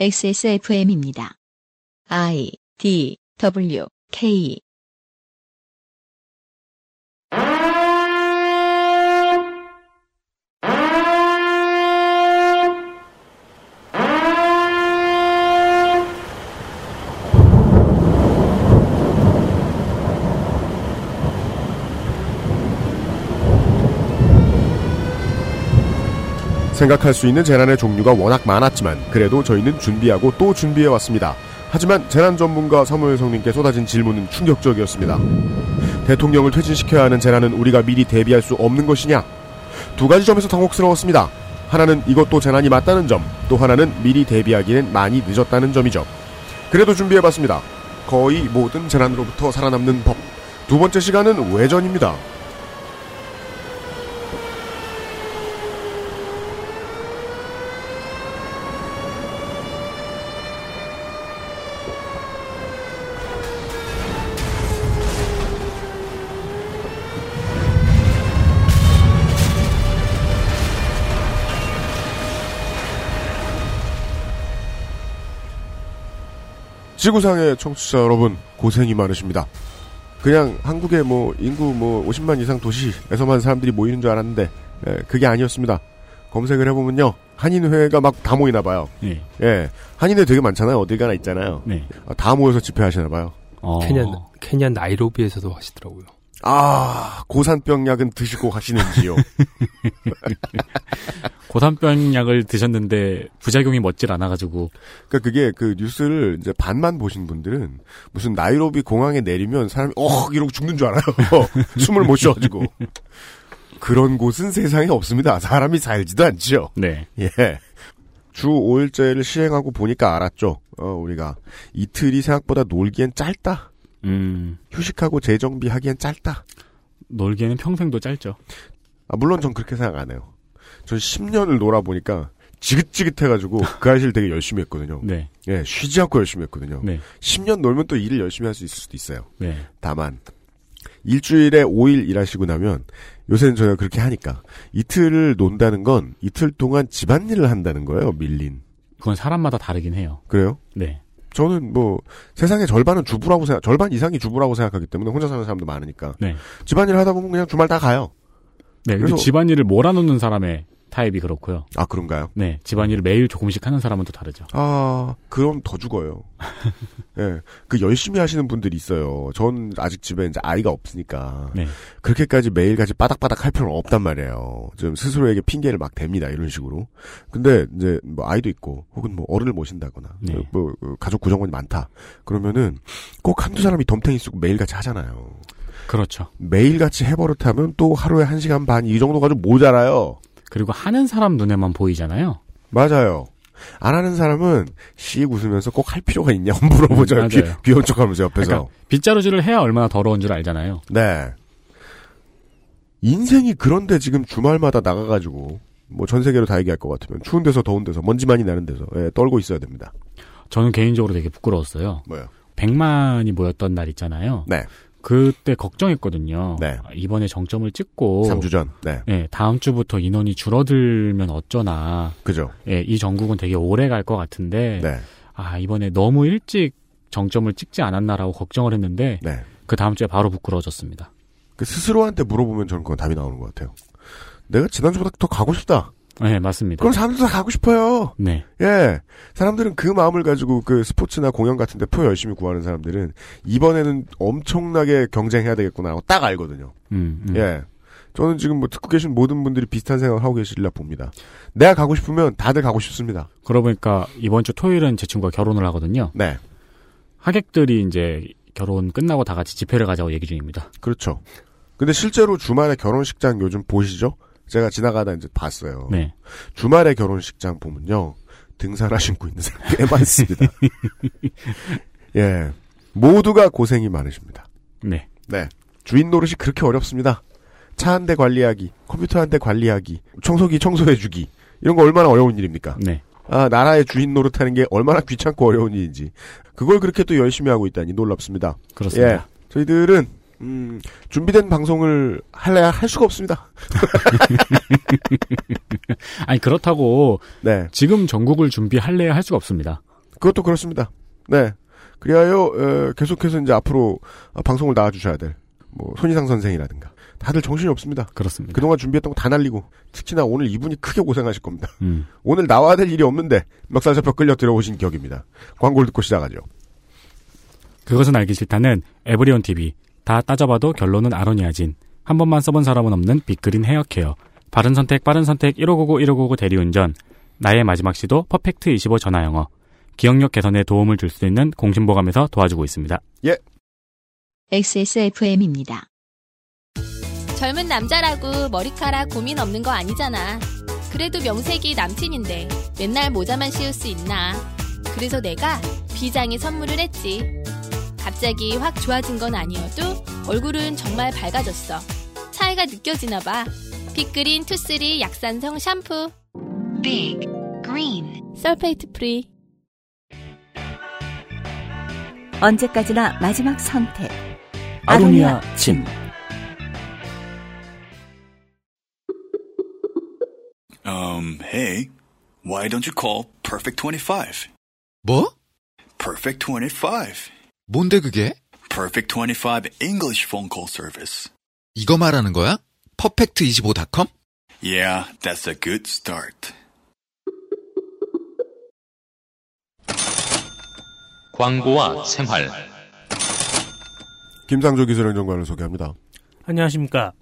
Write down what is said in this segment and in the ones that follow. XSFM입니다. I, D, W, K 생각할 수 있는 재난의 종류가 워낙 많았지만 그래도 저희는 준비하고 또 준비해왔습니다. 하지만 재난 전문가 사무엘성님께 쏟아진 질문은 충격적이었습니다. 대통령을 퇴진시켜야 하는 재난은 우리가 미리 대비할 수 없는 것이냐? 두 가지 점에서 당혹스러웠습니다. 하나는 이것도 재난이 맞다는 점, 또 하나는 미리 대비하기는 많이 늦었다는 점이죠. 그래도 준비해봤습니다. 거의 모든 재난으로부터 살아남는 법. 두 번째 시간은 외전입니다. 지구상의 청취자 여러분, 고생이 많으십니다. 그냥 한국의 인구 50만 이상 도시에서만 사람들이 모이는 줄 알았는데, 그게 아니었습니다. 검색을 해보면요, 한인회가 막 다 모이나봐요. 네. 예. 한인회 되게 많잖아요. 어딜 가나 있잖아요. 네. 다 모여서 집회하시나봐요. 케냐 나이로비에서도 하시더라고요. 고산병 약은 드시고 하시는지요? 고산병 약을 드셨는데 부작용이 멋질 않아가지고. 그러니까 그게 그 뉴스를 이제 반만 보신 분들은 무슨 나이로비 공항에 내리면 사람이 이러고 죽는 줄 알아요. 숨을 못 쉬어가지고. 그런 곳은 세상에 없습니다. 사람이 살지도 않지요. 네. 예. 주 5일제를 시행하고 보니까 알았죠. 우리가 이틀이 생각보다 놀기엔 짧다. 휴식하고 재정비하기엔 짧다. 놀기에는 평생도 짧죠. 물론 전 그렇게 생각 안 해요. 전 10년을 놀아보니까 지긋지긋해가지고 그 아이실 되게 열심히 했거든요. 네. 예, 쉬지 않고 열심히 했거든요. 네. 10년 놀면 또 일을 열심히 할 수 있을 수도 있어요. 네. 다만 일주일에 5일 일하시고 나면, 요새는 저희가 그렇게 하니까, 이틀을 논다는 건 이틀 동안 집안일을 한다는 거예요. 밀린. 그건 사람마다 다르긴 해요. 그래요? 네. 저는 세상의 절반은 주부라고 절반 이상이 주부라고 생각하기 때문에, 혼자 사는 사람도 많으니까. 네. 집안일 하다 보면 그냥 주말 다 가요. 네. 그래서 집안일을 몰아놓는 사람의 타입이 그렇고요. 아, 그런가요? 네. 집안일을 매일 조금씩 하는 사람은 또 다르죠. 그럼 더 죽어요. 예. 네, 그 열심히 하시는 분들이 있어요. 전 아직 집에 이제 아이가 없으니까. 네. 그렇게까지 매일같이 빠닥빠닥 할 필요는 없단 말이에요. 좀 스스로에게 핑계를 막 댑니다. 이런 식으로. 근데 이제 아이도 있고, 혹은 어른을 모신다거나, 네. 가족 구성원이 많다. 그러면은 꼭 한두 사람이 덤탱이 쓰고 매일같이 하잖아요. 그렇죠. 매일같이 해버릇하면 또 하루에 1시간 반 이 정도가 좀 모자라요. 그리고 하는 사람 눈에만 보이잖아요. 맞아요. 안 하는 사람은 씩 웃으면서 꼭 할 필요가 있냐 물어보죠. 귀여운 척하면서 옆에서. 그러니까 빗자루질을 해야 얼마나 더러운 줄 알잖아요. 네. 인생이 그런데 지금 주말마다 나가가지고 전 세계로 다 얘기할 것 같으면 추운 데서 더운 데서 먼지 많이 나는 데서 떨고 있어야 됩니다. 저는 개인적으로 되게 부끄러웠어요. 뭐요? 100만이 모였던 날 있잖아요. 네. 그때 걱정했거든요. 네. 이번에 정점을 찍고 3주 전. 네. 예, 다음 주부터 인원이 줄어들면 어쩌나. 그죠. 예, 이 전국은 되게 오래 갈 것 같은데. 네. 이번에 너무 일찍 정점을 찍지 않았나라고 걱정을 했는데. 네. 그 다음 주에 바로 부끄러워졌습니다. 스스로한테 물어보면 저는 그건 답이 나오는 것 같아요. 내가 지난주보다 더 가고 싶다. 네, 맞습니다. 그럼 사람들도 가고 싶어요. 네. 예. 사람들은 그 마음을 가지고 스포츠나 공연 같은 데 표 열심히 구하는 사람들은 이번에는 엄청나게 경쟁해야 되겠구나 하고 딱 알거든요. 예. 저는 지금 듣고 계신 모든 분들이 비슷한 생각을 하고 계시리라 봅니다. 내가 가고 싶으면 다들 가고 싶습니다. 그러고 보니까 이번 주 토요일은 제 친구가 결혼을 하거든요. 네. 하객들이 이제 결혼 끝나고 다 같이 집회를 가자고 얘기 중입니다. 그렇죠. 근데 실제로 주말에 결혼식장 요즘 보시죠? 제가 지나가다 이제 봤어요. 네. 주말에 결혼식장 보면요, 등산화 신고 있는 사람 꽤 많습니다. 예. 모두가 고생이 많으십니다. 네. 네. 주인 노릇이 그렇게 어렵습니다. 차 한 대 관리하기, 컴퓨터 한 대 관리하기, 청소기 청소해주기, 이런 거 얼마나 어려운 일입니까? 네. 나라의 주인 노릇하는 게 얼마나 귀찮고 어려운 일인지. 그걸 그렇게 또 열심히 하고 있다니 놀랍습니다. 그렇습니다. 예. 저희들은 준비된 방송을 할래야 할 수가 없습니다. 아니, 그렇다고. 네. 지금 전국을 준비할래야 할 수가 없습니다. 그것도 그렇습니다. 네. 그리하여 계속해서 이제 앞으로 방송을 나와주셔야 될 뭐 손희상 선생이라든가 다들 정신이 없습니다. 그렇습니다. 그동안 준비했던 거 다 날리고 특히나 오늘 이분이 크게 고생하실 겁니다. 오늘 나와야 될 일이 없는데 멱살 잡혀 끌려 들어오신 격입니다. 광고를 듣고 시작하죠. 그것은 알기 싫다는 에브리온 TV. 다 따져봐도 결론은 아로니아진. 한 번만 써본 사람은 없는 빅그린 헤어케어. 바른 선택 빠른 선택 1599 대리운전. 나의 마지막 시도 퍼펙트25 전화영어. 기억력 개선에 도움을 줄 수 있는 공신보감에서 도와주고 있습니다. 예. XSFM입니다. 젊은 남자라고 머리카락 고민 없는 거 아니잖아. 그래도 명색이 남친인데 맨날 모자만 씌울 수 있나. 그래서 내가 비장의 선물을 했지. 갑자기 확 좋아진 건 아니어도 얼굴은 정말 밝아졌어. 차이가 느껴지나 봐. 빅그린 투쓰리 약산성 샴푸. 빅그린 설페이트 프리. 언제까지나 마지막 선택. 아로니아 침. Hey, why don't you call Perfect 25? 뭐? Perfect 25. 뭔데 그게? Perfect 25 English phone call service. 이거 말하는 거야? perfect25.com? Yeah, that's a good start. 광고와 생활. 김상조 기술행정관을 소개합니다. 안녕하십니까.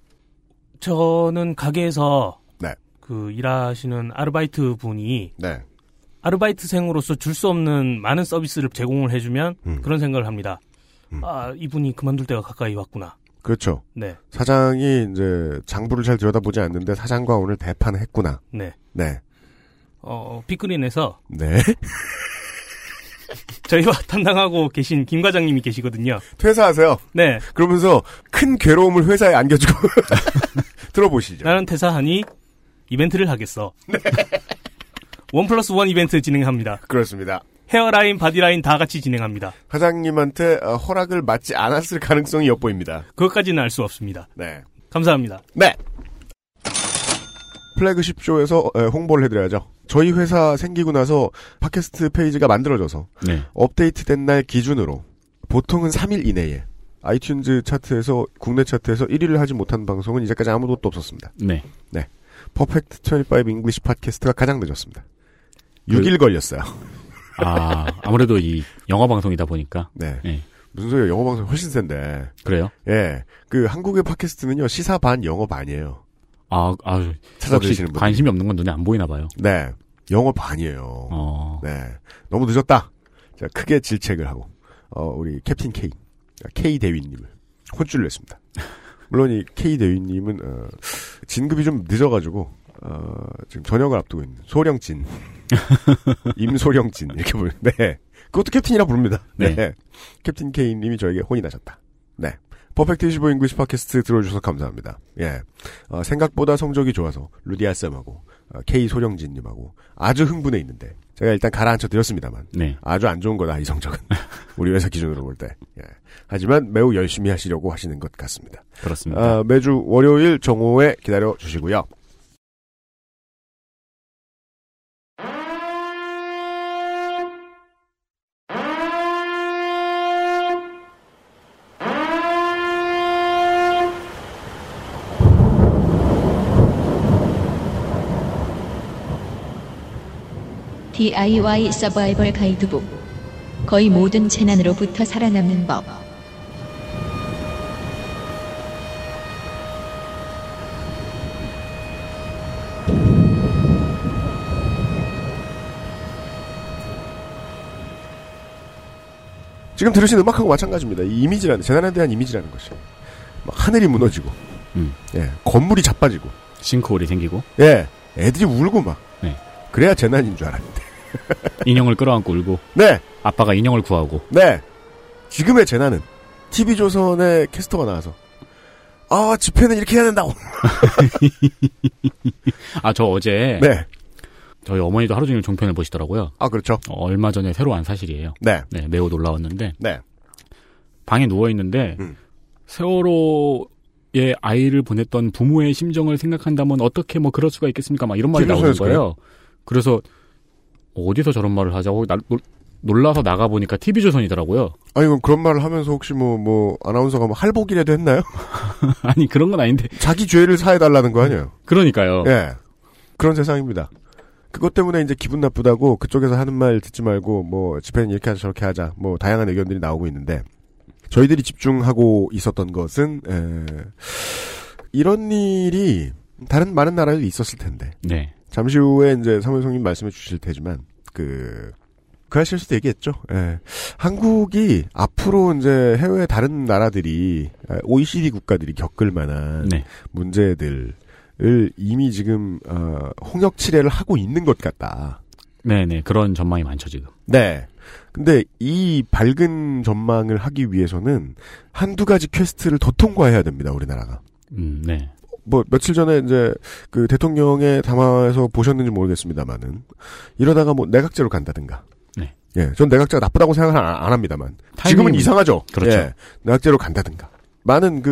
저는 가게에서 네. 그 일하시는 아르바이트 분이 네. 아르바이트생으로서 줄 수 없는 많은 서비스를 제공을 해주면 그런 생각을 합니다. 아, 이분이 그만둘 때가 가까이 왔구나. 그렇죠. 네. 사장이 이제 장부를 잘 들여다보지 않는데 사장과 오늘 대판을 했구나. 네. 네. 빅그린에서 네. 저희와 담당하고 계신 김 과장님이 계시거든요. 퇴사하세요. 네. 그러면서 큰 괴로움을 회사에 안겨주고 들어보시죠. 나는 퇴사하니 이벤트를 하겠어. 네. 1+1 이벤트 진행합니다. 그렇습니다. 헤어라인, 바디라인 다 같이 진행합니다. 사장님한테 허락을 받지 않았을 가능성이 엿보입니다. 그것까지는 알 수 없습니다. 네. 감사합니다. 네. 플래그십쇼에서 홍보를 해드려야죠. 저희 회사 생기고 나서 팟캐스트 페이지가 만들어져서 네. 업데이트된 날 기준으로 보통은 3일 이내에 아이튠즈 차트에서 국내 차트에서 1위를 하지 못한 방송은 이제까지 아무것도 없었습니다. 네. 네. 퍼펙트 25 잉글리시 팟캐스트가 가장 늦었습니다. 6일 걸렸어요. 아, 아무래도 이 영어 방송이다 보니까. 네. 네. 무슨 소리야, 영어 방송이 훨씬 센데. 그래요? 예. 그 한국의 팟캐스트는요, 시사 반, 영어 반이에요. 아, 찾아보시는 분. 관심이 없는 건 눈에 안 보이나 봐요. 네. 영어 반이에요. 네. 너무 늦었다. 자, 크게 질책을 하고, 우리 캡틴 K 대위님을 혼쭐을 냈습니다. 물론 이 K 대위님은, 진급이 좀 늦어가지고, 지금 전역을 앞두고 있는 소령진. 임소령진 이렇게 부르는데 네. 그것도 캡틴이라 부릅니다. 네. 네. 캡틴 K님이 저에게 혼이 나셨다. 네. 퍼펙트 25 잉글리시 팟캐스트 들어주셔서 감사합니다. 예. 생각보다 성적이 좋아서 루디아 쌤하고 K 소령진님하고 아주 흥분해 있는데 제가 일단 가라앉혀 드렸습니다만 네. 아주 안 좋은 거다 이 성적은 우리 회사 기준으로 볼 때. 예. 하지만 매우 열심히 하시려고 하시는 것 같습니다. 그렇습니다. 매주 월요일 정오에 기다려 주시고요. DIY 서바이벌 가이드북. 거의 모든 재난으로부터 살아남는 법. 지금 들으신 음악하고 마찬가지입니다. 이 이미지라는 재난에 대한 이미지라는 것이 막 하늘이 무너지고, 예, 건물이 자빠지고, 싱크홀이 생기고, 예, 애들이 울고 막. 네. 그래야 재난인 줄 알았는데. 인형을 끌어안고 울고. 네. 아빠가 인형을 구하고. 네. 지금의 재난은 TV조선의 캐스터가 나와서 아 집회는 이렇게 해야 된다고. 아, 저 어제 네. 저희 어머니도 하루 종일 종편을 보시더라고요. 아, 그렇죠. 얼마 전에 새로 안 사실이에요. 네. 네, 매우 놀라웠는데 네. 방에 누워있는데 세월호 예, 아이를 보냈던 부모의 심정을 생각한다면 어떻게 뭐 그럴 수가 있겠습니까? 막 이런 말이 나오는 거예요. 그래서 어디서 저런 말을 하자고 놀라서 나가보니까 TV조선이더라고요. 아니, 그런 말을 하면서 혹시 아나운서가 할복이라도 했나요? 아니, 그런 건 아닌데. 자기 죄를 사해달라는 거 아니에요? 그러니까요. 예. 그런 세상입니다. 그것 때문에 이제 기분 나쁘다고 그쪽에서 하는 말 듣지 말고, 집회는 이렇게 하자, 저렇게 하자, 다양한 의견들이 나오고 있는데, 저희들이 집중하고 있었던 것은, 이런 일이 다른 많은 나라에도 있었을 텐데. 네. 잠시 후에 이제 사무총님 말씀해 주실 테지만, 그 아실수도 얘기했죠. 예. 한국이 앞으로 이제 해외 다른 나라들이 OECD 국가들이 겪을 만한 네. 문제들을 이미 지금 홍역 치레를 하고 있는 것 같다. 네네 그런 전망이 많죠 지금. 네. 근데 이 밝은 전망을 하기 위해서는 한두 가지 퀘스트를 더 통과해야 됩니다 우리나라가. 네. 며칠 전에 이제 그 대통령의 담화에서 보셨는지 모르겠습니다만은 이러다가 내각제로 간다든가. 네. 예, 전 내각제가 나쁘다고 생각은 안 합니다만 지금은 이상하죠. 그렇죠. 예, 내각제로 간다든가. 많은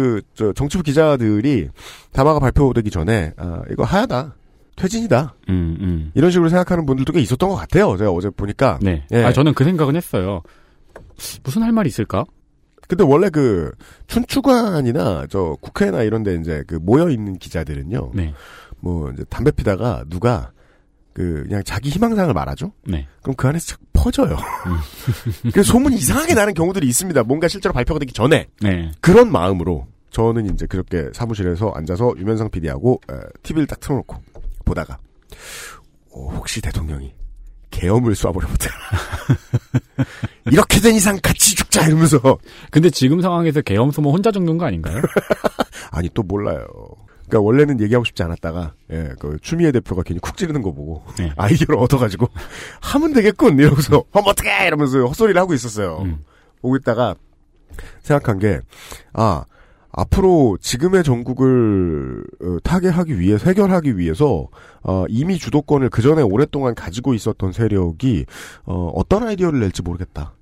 정치부 기자들이 담화가 발표되기 전에 이거 하야다, 퇴진이다. 이런 식으로 생각하는 분들도 꽤 있었던 것 같아요. 제가 어제 보니까. 네. 예. 저는 그 생각은 했어요. 무슨 할 말이 있을까? 근데 원래 춘추관이나 국회나 이런데 이제 모여 있는 기자들은요. 네. 이제 담배 피다가 누가 그냥 자기 희망상을 말하죠. 네. 그럼 그 안에서 착 퍼져요. 그래서 소문이 이상하게 나는 경우들이 있습니다. 뭔가 실제로 발표가 되기 전에. 네. 그런 마음으로 저는 이제 그렇게 사무실에서 앉아서 유면상 PD하고 TV를 딱 틀어놓고 보다가 혹시 대통령이 계엄을 쏴버려보자. 이렇게 된 이상 같이 죽자 이러면서. 근데 지금 상황에서 계엄 소문 혼자 적는 거 아닌가요? 아니 또 몰라요. 그러니까 원래는 얘기하고 싶지 않았다가 추미애 대표가 괜히 쿡 찌르는 거 보고 네. 아이디어를 얻어가지고 하면 되겠군 이러면서 어떡해 이러면서 헛소리를 하고 있었어요. 오고 있다가 생각한 게 앞으로 지금의 정국을 타개하기 위해서 해결하기 위해서 이미 주도권을 그전에 오랫동안 가지고 있었던 세력이 어떤 아이디어를 낼지 모르겠다.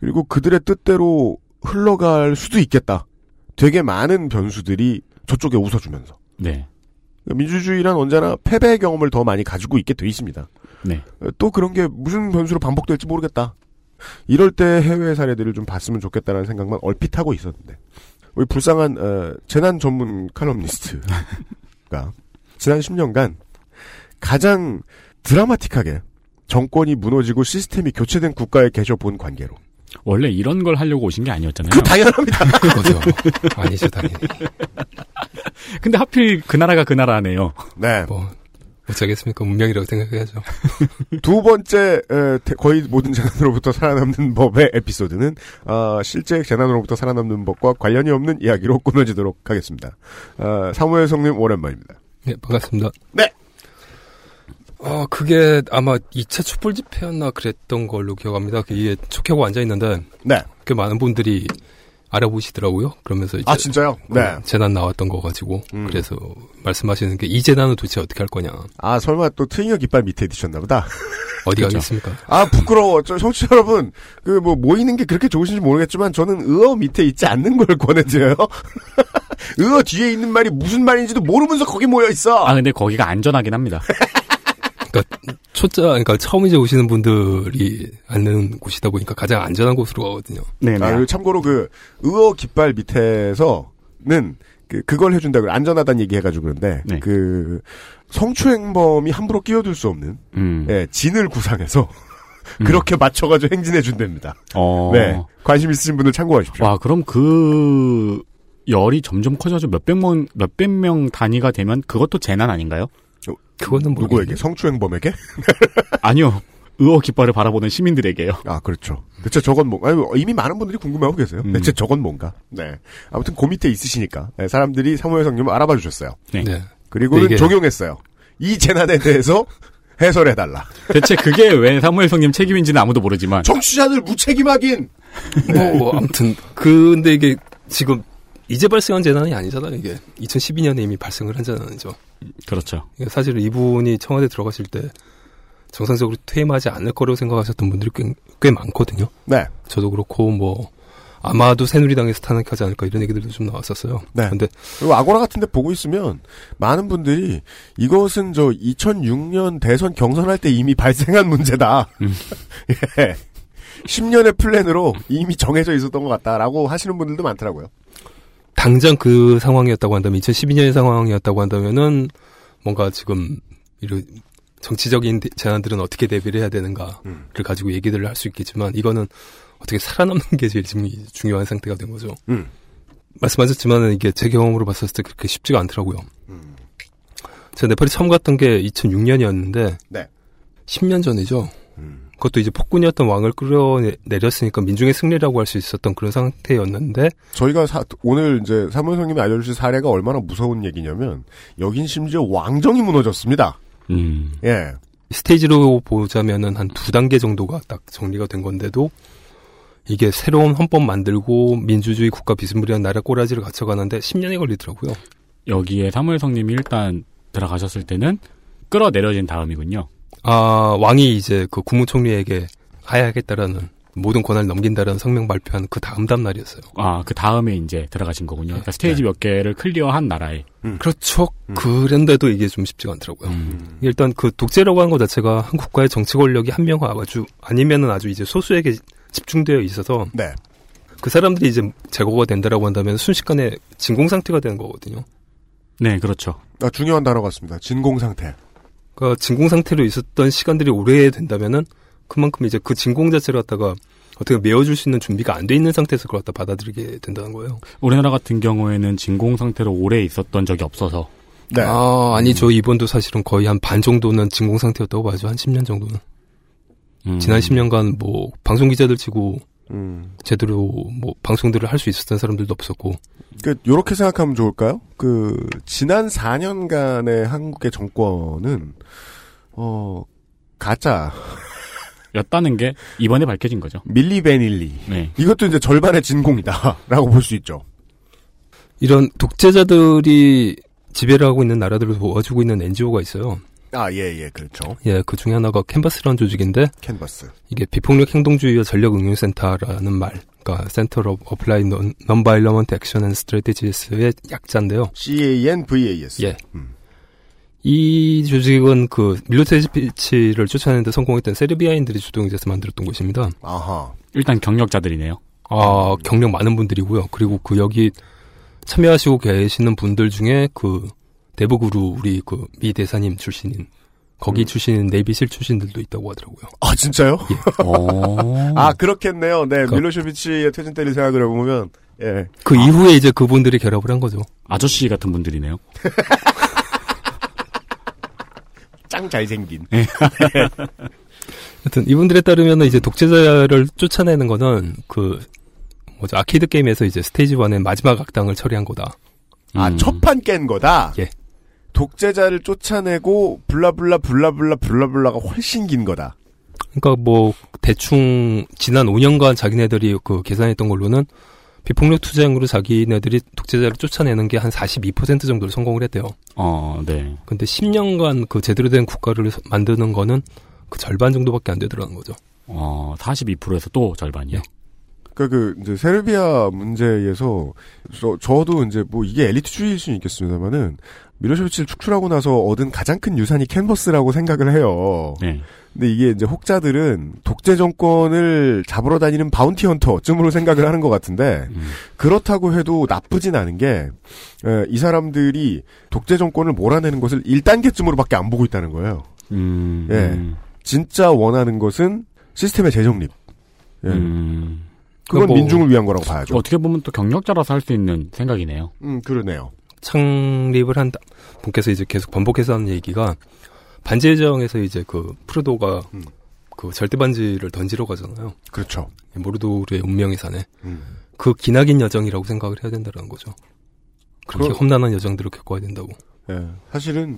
그리고 그들의 뜻대로 흘러갈 수도 있겠다. 되게 많은 변수들이 저쪽에 웃어주면서. 네. 민주주의란 언제나 패배의 경험을 더 많이 가지고 있게 돼 있습니다. 네. 또 그런 게 무슨 변수로 반복될지 모르겠다. 이럴 때 해외 사례들을 좀 봤으면 좋겠다라는 생각만 얼핏 하고 있었는데 우리 불쌍한 재난 전문 칼럼니스트가 지난 10년간 가장 드라마틱하게 정권이 무너지고 시스템이 교체된 국가에 계셔본 관계로 원래 이런 걸 하려고 오신 게 아니었잖아요. 그거 당연합니다. 그거죠. 아니죠 당연히. 근데 하필 그 나라가 그 나라네요. 네. 어쩌겠습니까? 운명이라고 생각해야죠. 두 번째 거의 모든 재난으로부터 살아남는 법의 에피소드는 실제 재난으로부터 살아남는 법과 관련이 없는 이야기로 꾸며지도록 하겠습니다. 사무엘 성님 오랜만입니다. 네, 반갑습니다. 네. 그게 아마 2차 촛불 집회였나 그랬던 걸로 기억합니다. 이게 촛켜고 앉아있는데 네. 꽤 많은 분들이 알아보시더라고요. 그러면서 이제 진짜요? 네. 재난 나왔던 거 가지고 그래서 말씀하시는 게 이 재난은 도대체 어떻게 할 거냐. 설마 또 트윙어 깃발 밑에 드셨나 보다. 어디 그렇죠? 가겠습니까? 부끄러워. 청취자 여러분, 모이는 게 그렇게 좋으신지 모르겠지만 저는 의어 밑에 있지 않는 걸 권해드려요. 의어 뒤에 있는 말이 무슨 말인지도 모르면서 거기 모여 있어. 근데 거기가 안전하긴 합니다. 그러니까 처음 이제 오시는 분들이 앉는 곳이다 보니까 가장 안전한 곳으로 가거든요. 네. 참고로 의어 깃발 밑에서는 그걸 해준다 그래 안전하다는 얘기해가지고 그런데 네. 성추행범이 함부로 끼어들 수 없는 예, 진을 구상해서 그렇게 맞춰가지고 행진해준답니다. 네. 관심 있으신 분들 참고하십시오. 와, 그럼 열이 점점 커져서 몇백 명 단위가 되면 그것도 재난 아닌가요? 그거는 누구에게? 성추행범에게? 아니요. 의어 깃발을 바라보는 시민들에게요. 그렇죠. 대체 저건 이미 많은 분들이 궁금해하고 계세요. 대체 저건 뭔가? 네. 아무튼 그 밑에 있으시니까 네, 사람들이 사무엘 성님을 알아봐 주셨어요. 네. 네. 그리고는 되게... 적용했어요. 이 재난에 대해서 해설해달라. 대체 그게 왜 사무엘 성님 책임인지는 아무도 모르지만. 정치자들 무책임하긴! 네. 아무튼. 근데 이게 지금 이제 발생한 재난이 아니잖아요. 이게 2012년에 이미 발생을 한 재난이죠. 그렇죠. 사실 이분이 청와대 들어가실 때 정상적으로 퇴임하지 않을 거라고 생각하셨던 분들이 꽤 많거든요. 네. 저도 그렇고 아마도 새누리당에서 탄핵하지 않을까 이런 얘기들도 좀 나왔었어요. 네. 근데 그리고 아고라 같은 데 보고 있으면 많은 분들이 이것은 저 2006년 대선 경선할 때 이미 발생한 문제다. 예. 10년의 플랜으로 이미 정해져 있었던 것 같다라고 하시는 분들도 많더라고요. 당장 그 상황이었다고 한다면 2012년의 상황이었다고 한다면은 뭔가 지금 이런 정치적인 제안들은 어떻게 대비를 해야 되는가를 가지고 얘기들을 할 수 있겠지만 이거는 어떻게 살아남는 게 제일 지금 중요한 상태가 된 거죠. 말씀하셨지만 이게 제 경험으로 봤을 때 그렇게 쉽지가 않더라고요. 제가 네팔에 처음 갔던 게 2006년이었는데 네. 10년 전이죠. 그것도 이제 폭군이었던 왕을 끌어내렸으니까 민중의 승리라고 할 수 있었던 그런 상태였는데 저희가 오늘 이제 사무총장님이 알려주신 사례가 얼마나 무서운 얘기냐면 여긴 심지어 왕정이 무너졌습니다. 예. 스테이지로 보자면은 한 2단계 정도가 딱 정리가 된 건데도 이게 새로운 헌법 만들고 민주주의 국가 비스무리한 나라 꼬라지를 갖춰가는데 10년이 걸리더라고요. 여기에 사무총장님이 일단 들어가셨을 때는 끌어내려진 다음이군요. 아, 왕이 이제 그 국무총리에게 하야하겠다라는 모든 권한을 넘긴다라는 성명 발표한 그 다음 날이었어요. 아, 그 다음에 이제 들어가신 거군요. 그러니까 스테이지 네. 몇 개를 클리어한 나라에. 그렇죠. 그런데도 이게 좀 쉽지가 않더라고요. 일단 그 독재라고 한 것 자체가 한 국가의 정치 권력이 한 명 아주 아니면은 아주 이제 소수에게 집중되어 있어서 네. 그 사람들이 이제 제거가 된다라고 한다면 순식간에 진공 상태가 되는 거거든요. 네, 그렇죠. 아, 중요한 단어 같습니다. 진공 상태. 그러니까 진공 상태로 있었던 시간들이 오래 된다면은 그만큼 이제 그 진공 자체를 갖다가 어떻게 메워줄 수 있는 준비가 안 돼 있는 상태에서 그걸 갖다 받아들이게 된다는 거예요. 우리나라 같은 경우에는 진공 상태로 오래 있었던 적이 없어서. 네. 아, 아니, 저 이번도 사실은 거의 한 반 정도는 진공 상태였다고 봐야죠. 한 10년 정도는. 지난 10년간 뭐, 방송 기자들 치고, 제대로 뭐, 방송들을 할 수 있었던 사람들도 없었고. 그러니까 요렇게 생각하면 좋을까요? 그, 지난 4년간의 한국의 정권은, 가짜. 였다는 게 이번에 밝혀진 거죠. 밀리 베닐리. 네. 이것도 이제 절반의 진공이다라고 볼 수 있죠. 이런 독재자들이 지배를 하고 있는 나라들을 도와주고 있는 NGO가 있어요. 아, 예, 그렇죠. 예, 그 중에 하나가 캔버스라는 조직인데. 캔버스. 이게 비폭력 행동주의와 전력 응용센터라는 말. 그러니까 Center of Applied Nonviolent Action and Strategies의 약자인데요. CANVAS. 예. 이 조직은 그 밀로세비치 피치를 쫓아내는데 성공했던 세르비아인들이 주동해서 만들었던 곳입니다. 아하. 일단 경력자들이네요. 아, 경력 많은 분들이고요. 그리고 그 여기 참여하시고 계시는 분들 중에 그 대북으로 우리 그 미 대사님 출신인 거기 출신인 내비실 출신들도 있다고 하더라고요. 아, 진짜요? 예. 아, 그렇겠네요. 네, 그러니까 밀로세비치의 퇴진 때를 생각을 해보면 예. 그 이후에 이제 그분들이 결합을 한 거죠. 아저씨 같은 분들이네요. 짱 잘생긴. 하여튼, 이분들에 따르면, 이제, 독재자를 쫓아내는 거는, 그, 뭐죠, 아케이드 게임에서 이제 스테이지 1의 마지막 악당을 처리한 거다. 아, 첫판 깬 거다? 예. 독재자를 쫓아내고, 블라블라가 훨씬 긴 거다. 그러니까 뭐, 대충, 지난 5년간 자기네들이 그, 계산했던 걸로는, 비폭력 투쟁으로 자기네들이 독재자를 쫓아내는 게 한 42% 정도를 성공을 했대요. 네. 근데 10년간 그 제대로 된 국가를 만드는 거는 그 절반 정도밖에 안 되더라는 거죠. 42%에서 또 절반이요? 네. 그러니까 이제 세르비아 문제에서 저도 이제 뭐 이게 엘리트주의일 수는 있겠습니다만은 밀로세비치를 축출하고 나서 얻은 가장 큰 유산이 캔버스라고 생각을 해요. 네. 근데 이게 이제 혹자들은 독재 정권을 잡으러 다니는 바운티 헌터쯤으로 생각을 하는 것 같은데 그렇다고 해도 나쁘진 않은 게 이 사람들이 독재 정권을 몰아내는 것을 1단계쯤으로밖에 안 보고 있다는 거예요. 예, 진짜 원하는 것은 시스템의 재정립. 예. 그건 뭐 민중을 위한 거라고 봐야죠. 어떻게 보면 또 경력자라서 할 수 있는 생각이네요. 그러네요. 창립을 한다. 분께서 이제 계속 반복해서 하는 얘기가 반지의 제왕에서 이제 그 프로도가 그 절대 반지를 던지러 가잖아요. 그렇죠. 모르도르의 운명의 산에 그 기나긴 여정이라고 생각을 해야 된다는 거죠. 그렇게 험난한 여정들을 겪어야 된다고. 예, 사실은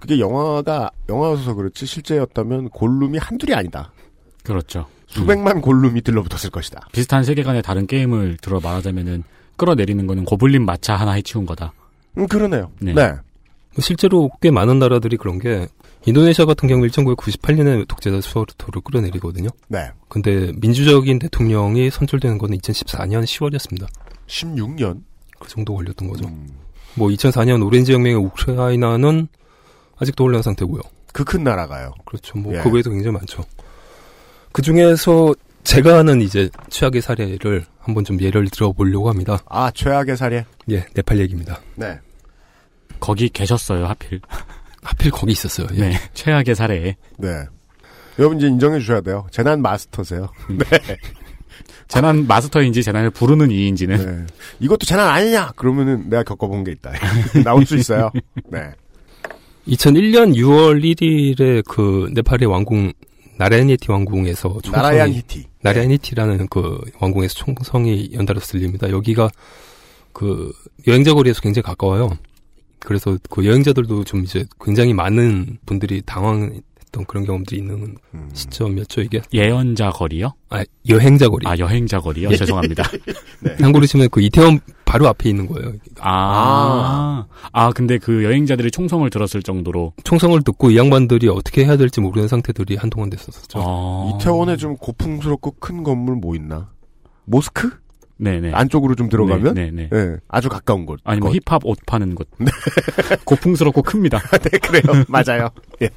그게 영화여서 그렇지 실제였다면 골룸이 한둘이 아니다. 그렇죠. 수백만 골룸이 들러붙었을 것이다. 비슷한 세계관의 다른 게임을 들어 말하자면은 끌어내리는 거는 고블린 마차 하나 해치운 거다. 그러네요. 네. 실제로 꽤 많은 나라들이 그런 게, 인도네시아 같은 경우 1998년에 독재자 수하르토를 끌어내리거든요. 네. 근데 민주적인 대통령이 선출되는 건 2014년 10월이었습니다. 16년? 그 정도 걸렸던 거죠. 뭐 2004년 오렌지 혁명의 우크라이나는 아직도 혼란 상태고요. 그 큰 나라가요. 그렇죠. 뭐 그 외에도 굉장히 많죠. 그 중에서 제가 아는 이제 최악의 사례를 한번 좀 예를 들어보려고 합니다. 아, 최악의 사례? 예, 네팔 얘기입니다. 네. 거기 계셨어요, 하필. 하필 거기 있었어요. 예. 네, 최악의 사례. 네. 여러분 이제 인정해 주셔야 돼요. 재난 마스터세요. 네. 재난 마스터인지 재난을 부르는 이인지는. 네. 이것도 재난 아니냐? 그러면은 내가 겪어본 게 있다. 나올 수 있어요. 네. 2001년 6월 1일에 그 네팔의 왕궁 나라얀히티 왕궁에서 총성이 나라얀히티. 나라얀히티라는 그 왕궁에서 총성이 연달아 들립니다. 여기가 그 여행자 거리에서 굉장히 가까워요. 그래서 그 여행자들도 좀 이제 굉장히 많은 분들이 당황했던 그런 경험들이 있는 시점이었죠, 이게. 예언자 거리요? 아, 여행자 거리. 아, 여행자 거리요? 죄송합니다. 네. 한국으로 치면 그 이태원 바로 앞에 있는 거예요. 근데 그 여행자들이 총성을 들었을 정도로. 총성을 듣고 이 양반들이 어떻게 해야 될지 모르는 상태들이 한동안 됐었죠. 아. 이태원에 좀 고풍스럽고 큰 건물 뭐 있나? 모스크? 네네. 안쪽으로 좀 들어가면? 네네. 네. 아주 가까운 곳. 아니면 뭐 힙합 옷 파는 곳. 네. 고풍스럽고 큽니다. 네, 그래요. 맞아요. 예.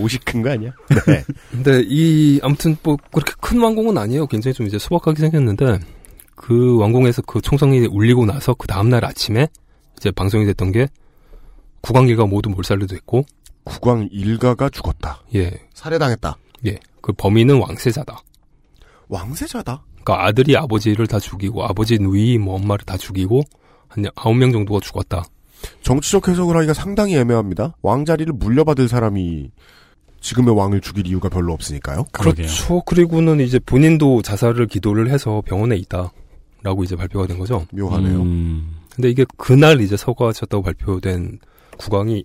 옷이 큰 거 아니야? 네. 근데 아무튼 뭐, 그렇게 큰 왕궁은 아니에요. 굉장히 좀 이제 소박하게 생겼는데, 그 왕궁에서 그 총성이 울리고 나서 그 다음날 아침에 이제 방송이 됐던 게, 국왕 일가 모두 몰살로 됐고, 국왕 일가가 죽었다. 예. 살해당했다. 예. 그 범인은 왕세자다. 왕세자다? 그러니까 아들이 아버지를 다 죽이고 아버지 누이 뭐 엄마를 다 죽이고 한 9명 정도가 죽었다. 정치적 해석을 하기가 상당히 애매합니다. 왕자리를 물려받을 사람이 지금의 왕을 죽일 이유가 별로 없으니까요. 그러게요. 그렇죠. 그리고는 이제 본인도 자살을 기도를 해서 병원에 있다라고 이제 발표가 된 거죠. 묘하네요. 근데 이게 그날 이제 서거하셨다고 발표된 국왕이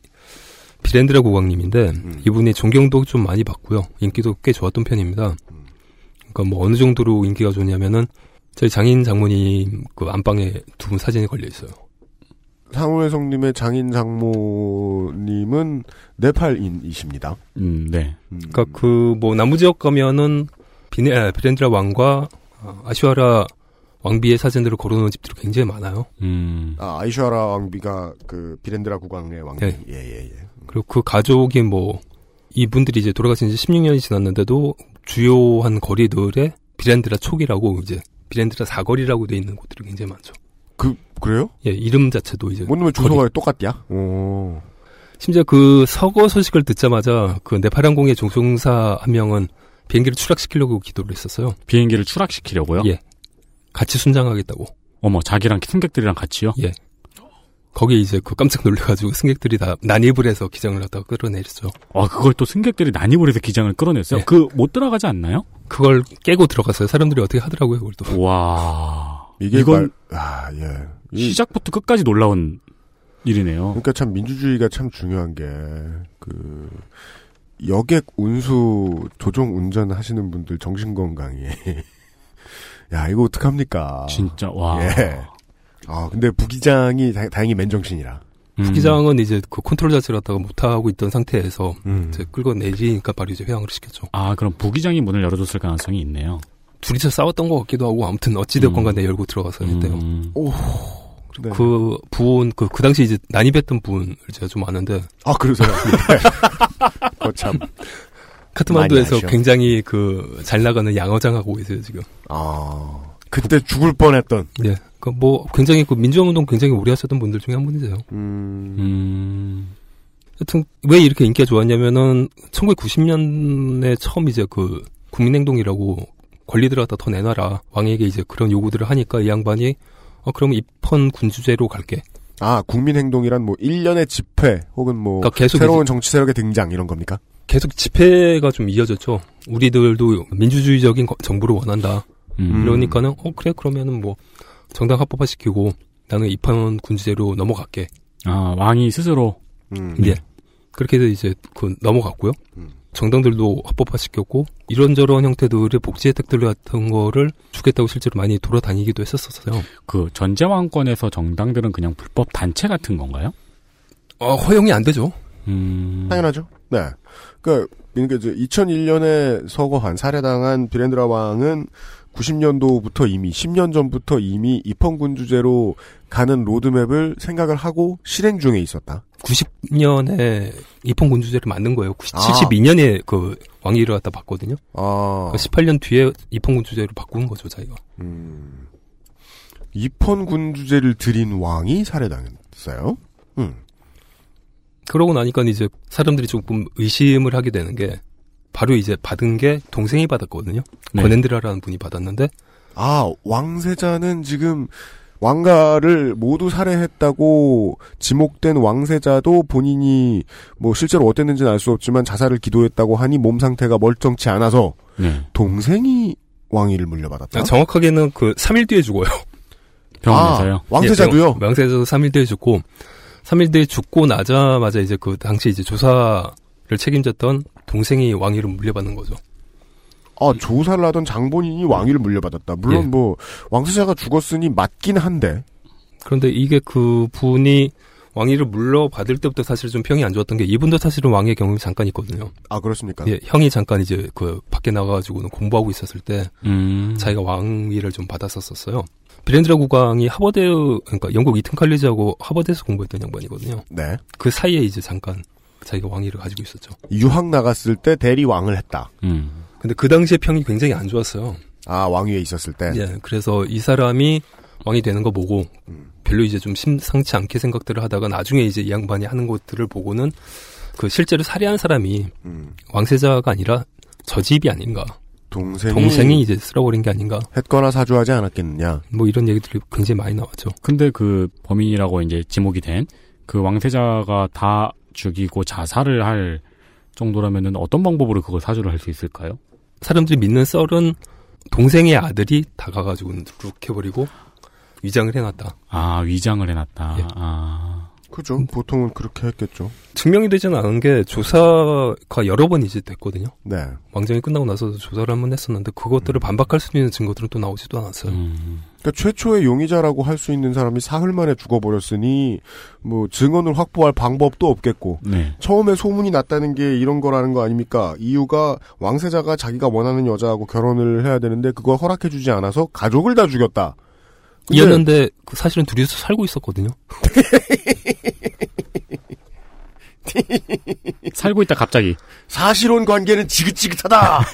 비렌드라 국왕님인데 이분이 존경도 좀 많이 받고요. 인기도 꽤 좋았던 편입니다. 그러니까 뭐 어느 정도로 인기가 좋냐면은 저희 장인 장모님 그 안방에 두 분 사진이 걸려 있어요. 상호혜성님의 장인 장모님은 네팔인이십니다. 네. 그러니까 그 뭐 남부 지역 가면은 비렌드라 왕과 아슈아라 왕비의 사진들을 걸어놓은 집들이 굉장히 많아요. 아, 아슈아라 왕비가 그 비렌드라 국왕의 왕비. 네. 예. 그리고 그 가족이 뭐 이분들이 이제 돌아가신 지 16년이 지났는데도 주요한 거리들에 비렌드라 촉이라고 이제 비렌드라 사거리라고 돼 있는 곳들이 굉장히 많죠. 그래요? 예, 이름 자체도 이제 뭔 놈의 주소가 똑같냐? 오. 심지어 그 서거 소식을 듣자마자 그 네팔 항공의 조종사 한 명은 비행기를 추락시키려고 기도를 했었어요. 비행기를 추락시키려고요? 예. 같이 순장하겠다고. 어머, 자기랑 승객들이랑 같이요? 예. 거기에 이제 그 깜짝 놀래가지고 승객들이 다 난입을 해서 기장을 갖다가 끌어내렸죠. 아, 그걸 또 승객들이 난입을 해서 기장을 끌어냈어요? 네. 그 못 들어가지 않나요? 그걸 깨고 들어갔어요. 사람들이 어떻게 하더라고요, 그걸 또. 와, 이건 예. 시작부터 끝까지 놀라운 일이네요. 그러니까 참 민주주의가 참 중요한 게 그 여객 운수 조종 운전 하시는 분들 정신 건강이 야 이거 어떡합니까? 진짜 와. 예. 아, 근데 부기장이 다행히 맨정신이라. 부기장은 이제 그 컨트롤 자체를 갖다가 못하고 있던 상태에서 이제 끌고 내리니까 바로 이제 회항을 시켰죠. 아, 그럼 부기장이 문을 열어줬을 가능성이 있네요. 둘이서 싸웠던 것 같기도 하고, 아무튼 어찌됐건 간에 열고 들어가서 했대요. 오. 네. 그 부원, 그 당시 이제 난입했던 분을 제가 좀 아는데. 아, 그러세요? 네. 참. 카트만두에서 굉장히 그 잘 나가는 양어장하고 있어요, 지금. 아. 그때 죽을 뻔했던. 예. 그 뭐 굉장히 그 민주화운동 굉장히 오래 하셨던 분들 중에 한 분이세요. 여튼 왜 이렇게 인기가 좋았냐면은 1990년에 처음 이제 그 국민행동이라고 권리들 갖다 더 내놔라 왕에게 이제 그런 요구들을 하니까 이 양반이 그러면 입헌 군주제로 갈게. 아, 국민행동이란 뭐 1년의 집회 혹은 뭐 그러니까 계속 새로운 정치 세력의 등장 이런 겁니까? 계속 집회가 좀 이어졌죠. 우리들도 민주주의적인 정부를 원한다. 이러니까는 그래 그러면은 뭐 정당 합법화시키고 나는 입헌 군주제로 넘어갈게. 아, 왕이 스스로. 예. 그렇게 해서 이제 그 넘어갔고요. 정당들도 합법화시켰고 이런저런 형태들의 복지 혜택들 같은 거를 주겠다고 실제로 많이 돌아다니기도 했었어요. 그 전제왕권에서 정당들은 그냥 불법 단체 같은 건가요? 허용이 안 되죠. 당연하죠. 네. 그러니까 이제 2001년에 서거한 살해당한 비렌드라 왕은 90년도부터 이미 10년 전부터 이미 입헌군 주제로 가는 로드맵을 생각을 하고 실행 중에 있었다. 90년에 입헌군 주제를 만든 거예요. 72년에 그 왕위를 갖다 봤거든요. 그 18년 뒤에 입헌군 주제로 바꾼 거죠, 자기가. 입헌군 주제를 들인 왕이 살해당했어요. 그러고 나니까 이제 사람들이 조금 의심을 하게 되는 게, 바로 이제 받은 게 동생이 받았거든요. 네. 권앤드라라는 분이 받았는데, 왕세자는 지금 왕가를 모두 살해했다고 지목된 왕세자도 본인이 뭐 실제로 어땠는지는 알 수 없지만 자살을 기도했다고 하니 몸 상태가 멀쩡치 않아서 동생이 왕위를 물려받았다. 정확하게는 그 3일 뒤에 죽어요. 병원에서요. 왕세자도요. 예, 왕세자도 3일 뒤에 죽고. 3일 뒤에 죽고 나자마자 이제 그 당시 이제 조사를 책임졌던 동생이 왕위를 물려받는 거죠. 조사를 하던 장본인이 왕위를 물려받았다. 물론 뭐 왕세자가 죽었으니 맞긴 한데. 그런데 이게 그 분이 왕위를 물려받을 때부터 사실 좀 평이 안 좋았던 게, 이분도 사실은 왕의 경험이 잠깐 있거든요. 아, 그렇습니까? 예, 형이 잠깐 이제 그 밖에 나가가지고는 공부하고 있었을 때 자기가 왕위를 좀 받았었어요. 비렌드라 국왕이 하버드, 그러니까 영국 이튼 칼리지하고 하버드에서 공부했던 양반이거든요. 네. 그 사이에 이제 잠깐 자기가 왕위를 가지고 있었죠. 유학 나갔을 때 대리 왕을 했다. 근데 그 당시에 평이 굉장히 안 좋았어요. 왕위에 있었을 때. 예. 그래서 이 사람이 왕이 되는 거 보고 별로 이제 좀 심상치 않게 생각들을 하다가, 나중에 이제 이 양반이 하는 것들을 보고는 그 실제로 살해한 사람이 왕세자가 아니라 저집이 아닌가. 동생이 이제 쓸어버린 게 아닌가. 했거나 사주하지 않았겠느냐. 뭐 이런 얘기들이 굉장히 많이 나왔죠. 근데 그 범인이라고 이제 지목이 된 그 왕세자가 다 죽이고 자살을 할 정도라면은 어떤 방법으로 그걸 사주를 할 수 있을까요? 사람들이 믿는 썰은 동생의 아들이 다가가지고 누룩 해버리고 위장을 해놨다. 위장을 해놨다. 예. 그죠. 보통은 그렇게 했겠죠. 증명이 되진 않은 게, 조사가 여러 번 이제 됐거든요. 네. 왕정이 끝나고 나서 조사를 한번 했었는데, 그것들을 반박할 수 있는 증거들은 또 나오지도 않았어요. 그러니까 최초의 용의자라고 할 수 있는 사람이 사흘 만에 죽어버렸으니 뭐 증언을 확보할 방법도 없겠고, 처음에 소문이 났다는 게 이런 거라는 거 아닙니까? 이유가 왕세자가 자기가 원하는 여자하고 결혼을 해야 되는데 그걸 허락해주지 않아서 가족을 다 죽였다. 이었는데 그 사실은 둘이서 살고 있었거든요. 살고 있다 갑자기. 사실혼 관계는 지긋지긋하다.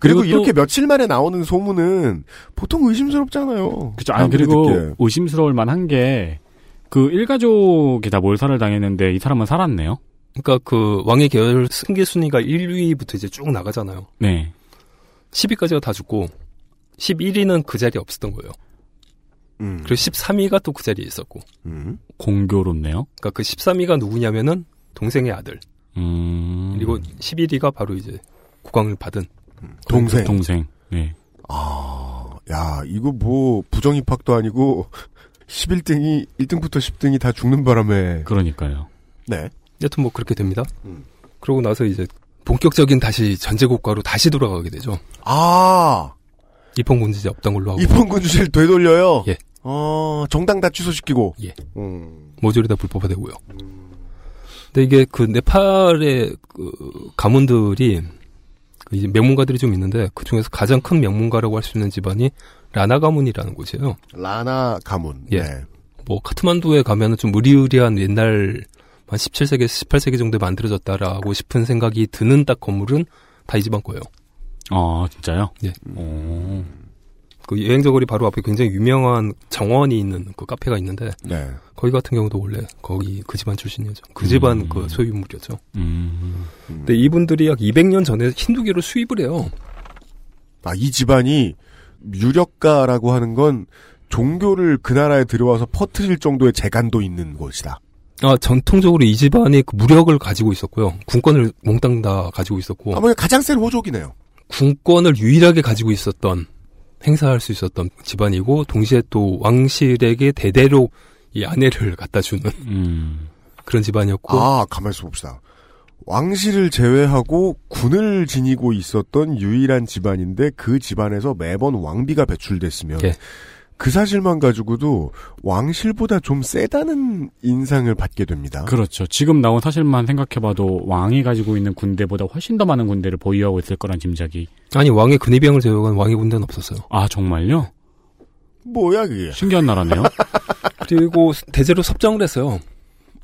그리고 이렇게 며칠 만에 나오는 소문은 보통 의심스럽잖아요. 그렇죠. 그리고 듣게. 의심스러울 만한 게, 그 일가족이 다 몰살을 당했는데 이 사람은 살았네요. 그러니까 그 왕의 계열 승계 순위가 1위부터 이제 쭉 나가잖아요. 네. 10위까지가 다 죽고 11위는 그 자리에 없었던 거예요. 그리고 13위가 또 그 자리에 있었고. 공교롭네요. 그러니까 그 13위가 누구냐면은 동생의 아들. 그리고 11위가 바로 이제 국왕을 받은 동생. 네. 야, 이거 뭐 부정 입학도 아니고 11등이 1등부터 10등이 다 죽는 바람에. 그러니까요. 네. 여튼 뭐 그렇게 됩니다. 그러고 나서 이제 본격적인 다시 전제국가로 다시 돌아가게 되죠. 입헌군 주제 없던 걸로 하고. 입헌군 주제를 되돌려요? 예. 정당 다 취소시키고. 예. 모조리 다 불법화되고요. 근데 이게 그 네팔의 그 가문들이, 그 이제 명문가들이 좀 있는데, 그 중에서 가장 큰 명문가라고 할 수 있는 집안이 라나 가문이라는 곳이에요. 라나 가문. 예. 네. 뭐 카트만두에 가면은 좀 으리으리한 옛날 한 17세기, 18세기 정도에 만들어졌다라고 싶은 생각이 드는 딱 건물은 다 이 집안 거예요. 진짜요? 예. 그 여행저거리 바로 앞에 굉장히 유명한 정원이 있는 그 카페가 있는데, 거기 같은 경우도 원래 거기 그 집안 출신이었죠. 그 집안 그 소유물이었죠. 근데 이분들이 약 200년 전에 힌두교를 수입을 해요. 이 집안이 유력가라고 하는 건 종교를 그 나라에 들어와서 퍼뜨릴 정도의 재간도 있는 곳이다. 전통적으로 이 집안이 그 무력을 가지고 있었고요. 군권을 몽땅 다 가지고 있었고. 아마 가장 센 호족이네요. 군권을 유일하게 가지고 있었던, 행사할 수 있었던 집안이고, 동시에 또 왕실에게 대대로 이 아내를 갖다 주는 그런 집안이었고. 가만히 있어 봅시다. 왕실을 제외하고 군을 지니고 있었던 유일한 집안인데, 그 집안에서 매번 왕비가 배출됐으면 그 사실만 가지고도 왕실보다 좀 세다는 인상을 받게 됩니다. 그렇죠. 지금 나온 사실만 생각해봐도 왕이 가지고 있는 군대보다 훨씬 더 많은 군대를 보유하고 있을 거란 짐작이. 아니, 왕의 근위병을 제외한 왕의 군대는 없었어요. 아, 정말요? 뭐야 그게. 신기한 나라네요. 그리고 대제로 섭정을 했어요.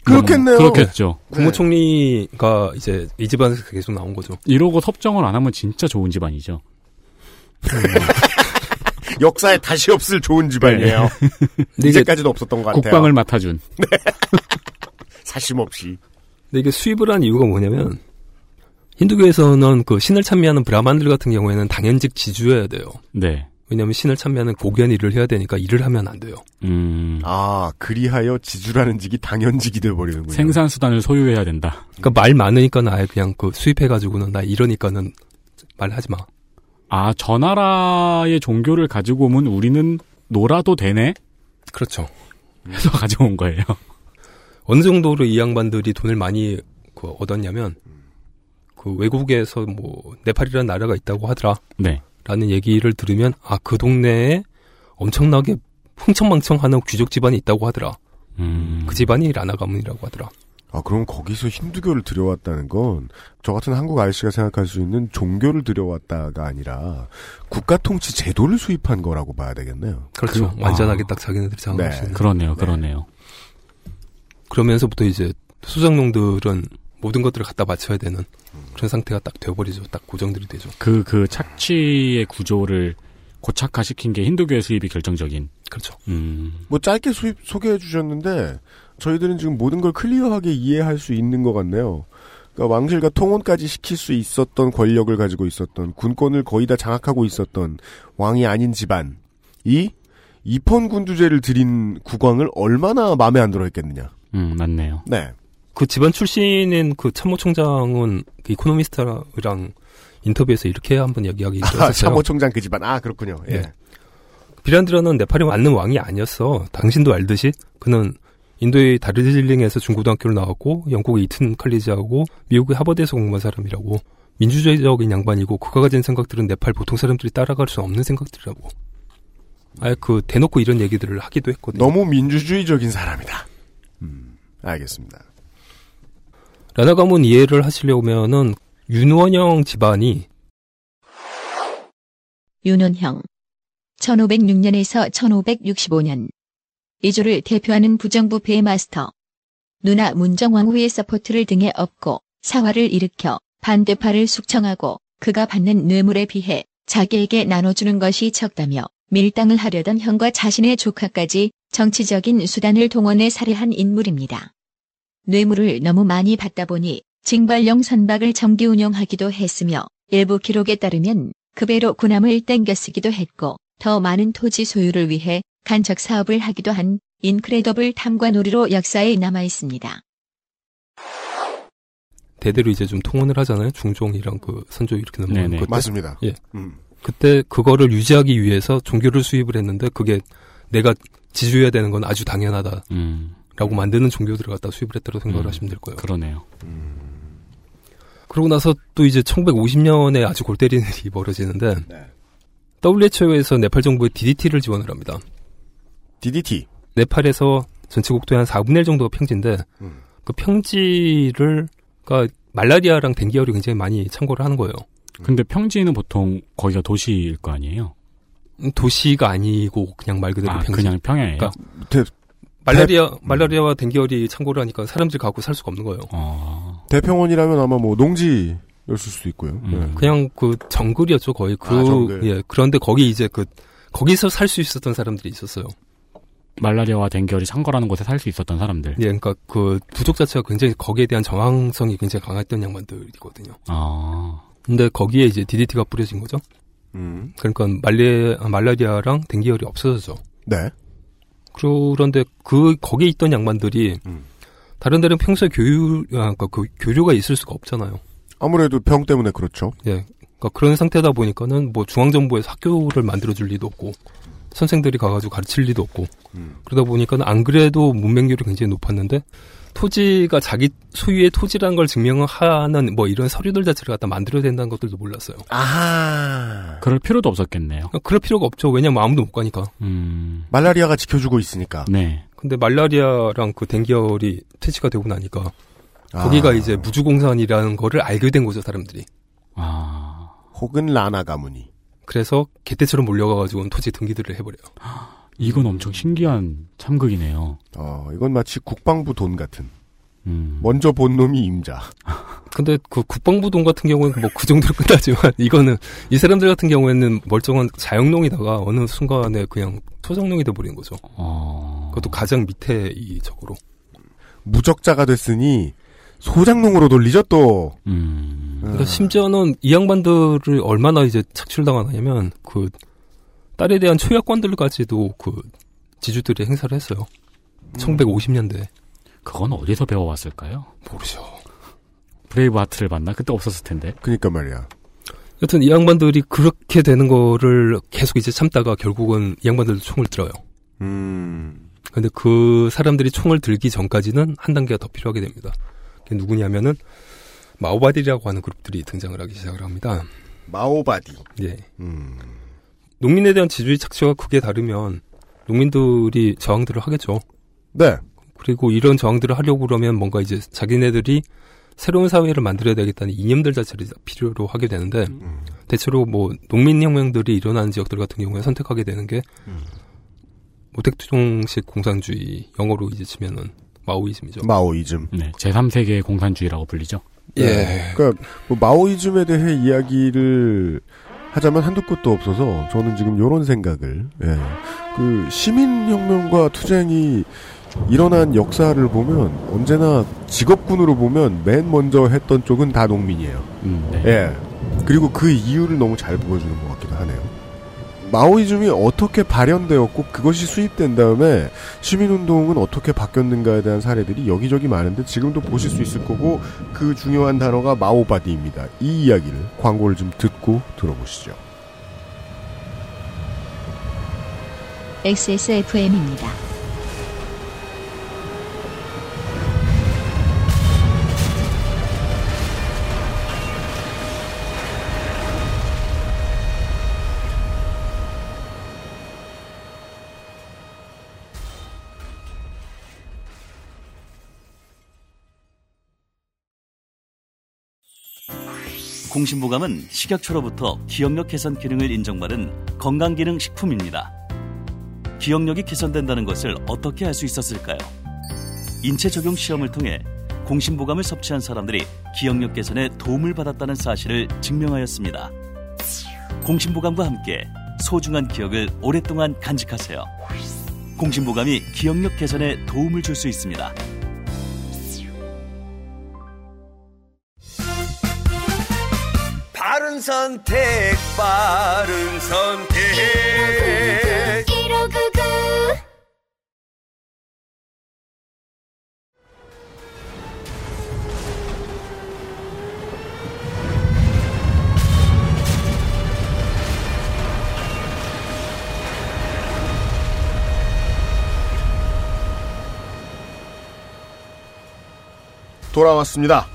그렇겠네요. 그렇겠죠. 네. 국무총리가 이제 이 집안에서 계속 나온 거죠. 이러고 섭정을 안 하면 진짜 좋은 집안이죠. 역사에 다시 없을 좋은 집안이에요. 네. 이제까지도 없었던 것 같아요. 국방을 맡아준. 네. 사심 없이. 근데 이게 수입을 한 이유가 뭐냐면, 힌두교에서는 그 신을 찬미하는 브라만들 같은 경우에는 당연직 지주여야 돼요. 네. 왜냐면 신을 찬미하는 고귀한 일을 해야 되니까 일을 하면 안 돼요. 아, 그리하여 지주라는 직이 당연직이 돼버리는군요. 생산수단을 소유해야 된다. 그러니까 말 많으니까 아예 그냥 그 수입해가지고는 나 이러니까는 말하지 마. 아, 저 나라의 종교를 가지고 오면 우리는 놀아도 되네? 그렇죠. 해서 가져온 거예요. 어느 정도로 이 양반들이 돈을 많이 그 얻었냐면, 그 외국에서 뭐, 네팔이라는 나라가 있다고 하더라. 네. 라는 얘기를 들으면, 아, 그 동네에 엄청나게 흥청망청하는 귀족 집안이 있다고 하더라. 그 집안이 라나 가문이라고 하더라. 아, 그럼 거기서 힌두교를 들여왔다는 건 저 같은 한국 아저씨가 생각할 수 있는 종교를 들여왔다가 아니라 국가통치 제도를 수입한 거라고 봐야 되겠네요. 그렇죠. 완전하게 딱 자기네들이 장악할 수 있는. 그러네요. 네. 그러네요. 그러면서부터 이제 소작농들은 모든 것들을 갖다 바쳐야 되는 그런 상태가 딱 되어버리죠. 딱 고정들이 되죠. 그 착취의 구조를 고착화시킨 게 힌두교의 수입이 결정적인. 그렇죠. 뭐 짧게 수입 소개해 주셨는데 저희들은 지금 모든 걸 클리어하게 이해할 수 있는 것 같네요. 그러니까 왕실과 통혼까지 시킬 수 있었던 권력을 가지고 있었던 군권을 거의 다 장악하고 있었던 왕이 아닌 집안이 입헌군주제를 들인 국왕을 얼마나 마음에 안 들어 했겠느냐. 맞네요. 네. 그 집안 출신인 그 참모총장은 그 이코노미스트랑 인터뷰에서 이렇게 한번 이야기 들었어요. 참모총장 그 집안. 아, 그렇군요. 예. 네. 비란드라는 네팔이 맞는 왕이 아니었어. 당신도 알듯이 그는 인도의 다르질링에서 중고등학교를 나왔고 영국의 이튼 칼리지하고 미국의 하버드에서 공부한 사람이라고. 민주주의적인 양반이고 그가 가진 생각들은 네팔 보통 사람들이 따라갈 수 없는 생각들이라고. 아예 그 대놓고 이런 얘기들을 하기도 했거든요. 너무 민주주의적인 사람이다. 알겠습니다. 라나 가문 이해를 하시려면은 윤원형 집안이 윤원형 1506년에서 1565년 이조를 대표하는 부정부패의 마스터. 누나 문정왕후의 서포트를 등에 업고 사화를 일으켜 반대파를 숙청하고 그가 받는 뇌물에 비해 자기에게 나눠주는 것이 적다며 밀당을 하려던 형과 자신의 조카까지 정치적인 수단을 동원해 살해한 인물입니다. 뇌물을 너무 많이 받다 보니 징발령 선박을 정기 운영하기도 했으며 일부 기록에 따르면 그 배로 군함을 땡겨쓰기도 했고 더 많은 토지 소유를 위해 간척 사업을 하기도 한 인크레더블 탐관오리로 역사에 남아있습니다. 대대로 이제 좀 통혼을 하잖아요. 중종이랑 그 선조 이렇게 넘어가는 것. 맞습니다. 예. 그때 그거를 유지하기 위해서 종교를 수입을 했는데 그게 내가 지주해야 되는 건 아주 당연하다라고 만드는 종교들을 갖다 수입을 했다고 생각을 하시면 될 거예요. 그러네요. 그러고 나서 또 이제 1950년에 아주 골 때리는 일이 벌어지는데 네. WHO에서 네팔 정부에 DDT를 지원을 합니다. DDT. 네팔에서 전체 국토의 한 4분의 1 정도가 평지인데 그 평지를 그러니까 말라리아랑 댕기열이 굉장히 많이 참고를 하는 거예요. 근데 평지는 보통 거기가 도시일 거 아니에요? 도시가 아니고 그냥 말 그대로 평지. 그냥 평야예요. 그러니까 말라리아와 댕기열이 참고를 하니까 사람들 갖고 살 수가 없는 거예요. 아. 대평원이라면 아마 뭐 농지 였을 수도 있고요. 네. 그냥 그 정글이었죠 거의. 정글. 예. 그런데 거기 이제 거기서 살 수 있었던 사람들이 있었어요. 말라리아와 댕결이 상거라는 곳에 살 수 있었던 사람들. 예, 그러니까 그 부족 자체가 굉장히 거기에 대한 저항성이 굉장히 강했던 양반들이거든요. 아. 근데 거기에 이제 DDT가 뿌려진 거죠. 그러니까 말라리아랑 댕결이 없어졌죠. 네. 그런데 거기에 있던 양반들이 다른 데는 평소에 교류가 있을 수가 없잖아요. 아무래도 병 때문에 그렇죠. 예. 그러니까 그런 상태다 보니까는 뭐 중앙정부에서 학교를 만들어줄 리도 없고, 선생들이 가가지고 가르칠 리도 없고, 그러다 보니까는 안 그래도 문맹률이 굉장히 높았는데, 토지가 자기 소유의 토지라는 걸 증명하는 뭐 이런 서류들 자체를 갖다 만들어야 된다는 것들도 몰랐어요. 아, 그럴 필요도 없었겠네요. 그럴 필요가 없죠. 왜냐면 아무도 못 가니까. 말라리아가 지켜주고 있으니까. 네. 근데 말라리아랑 그 댕기열이 퇴치가 되고 나니까 거기가 이제 무주공산이라는 거를 알게 된 거죠, 사람들이. 아, 혹은 라나 가문이. 그래서 개떼처럼 몰려가가지고 토지 등기들을 해버려요. 이건 엄청 신기한 참극이네요. 이건 마치 국방부 돈 같은. 먼저 본 놈이 임자. 근데 그 국방부 돈 같은 경우에는 뭐 그 정도로 끝나지만 이거는 이 사람들 같은 경우에는 멀쩡한 자영농이다가 어느 순간에 그냥 소작농이 돼버린 거죠. 그것도 가장 밑에 이 적으로. 무적자가 됐으니 소작농으로 돌리죠 또. 그러니까 심지어는 이 양반들을 얼마나 이제 착출당하냐면 그 딸에 대한 초약권들까지도 그 지주들이 행사를 했어요. 1950년대. 그건 어디서 배워왔을까요? 모르죠. 브레이브하트를 봤나? 그때 없었을 텐데. 그러니까 말이야. 여튼 이 양반들이 그렇게 되는 거를 계속 이제 참다가 결국은 이 양반들도 총을 들어요. 근데 그 사람들이 총을 들기 전까지는 한 단계가 더 필요하게 됩니다. 그게 누구냐면은 마오바디라고 하는 그룹들이 등장을 하기 시작을 합니다. 마오바디. 예. 농민에 대한 지주의 착취가 크게 다르면 농민들이 저항들을 하겠죠. 네. 그리고 이런 저항들을 하려고 그러면 뭔가 이제 자기네들이 새로운 사회를 만들어야 되겠다는 이념들 자체를 필요로 하게 되는데 대체로 뭐 농민혁명들이 일어나는 지역들 같은 경우에 선택하게 되는 게 모택동식 공산주의, 영어로 이제 치면은 마오이즘이죠. 마오이즘. 네, 제3세계 공산주의라고 불리죠. 예. 네. 그러니까 뭐 마오이즘에 대해 이야기를 하자면 한두 끝도 없어서 저는 지금 요런 생각을, 예. 그 시민혁명과 투쟁이 일어난 역사를 보면 언제나 직업군으로 보면 맨 먼저 했던 쪽은 다 농민이에요. 네. 예. 그리고 그 이유를 너무 잘 보여주는 것 같기도 하네요. 마오이즘이 어떻게 발현되었고 그것이 수입된 다음에 시민운동은 어떻게 바뀌었는가에 대한 사례들이 여기저기 많은데 지금도 보실 수 있을 거고 그 중요한 단어가 마오바디입니다. 이 이야기를 광고를 좀 듣고 들어보시죠. XSFM입니다. 공신보감은 식약처로부터 기억력 개선 기능을 인정받은 건강기능식품입니다. 기억력이 개선된다는 것을 어떻게 알 수 있었을까요? 인체 적용 시험을 통해 공신보감을 섭취한 사람들이 기억력 개선에 도움을 받았다는 사실을 증명하였습니다. 공신보감과 함께 소중한 기억을 오랫동안 간직하세요. 공신보감이 기억력 개선에 도움을 줄 수 있습니다. 선택, 빠른 선택. 1599. 돌아왔습니다.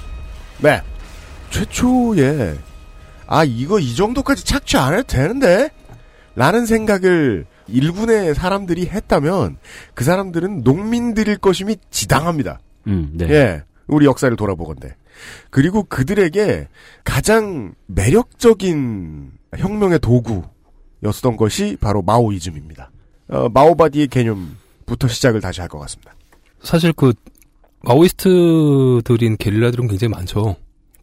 네. 최초의 이거 이 정도까지 착취 안 해도 되는데? 라는 생각을 일군의 사람들이 했다면 그 사람들은 농민들일 것임이 지당합니다. 네. 예, 우리 역사를 돌아보건대. 그리고 그들에게 가장 매력적인 혁명의 도구였던 것이 바로 마오이즘입니다. 마오바디의 개념부터 시작을 다시 할 것 같습니다. 사실 그 마오이스트들인 게릴라들은 굉장히 많죠.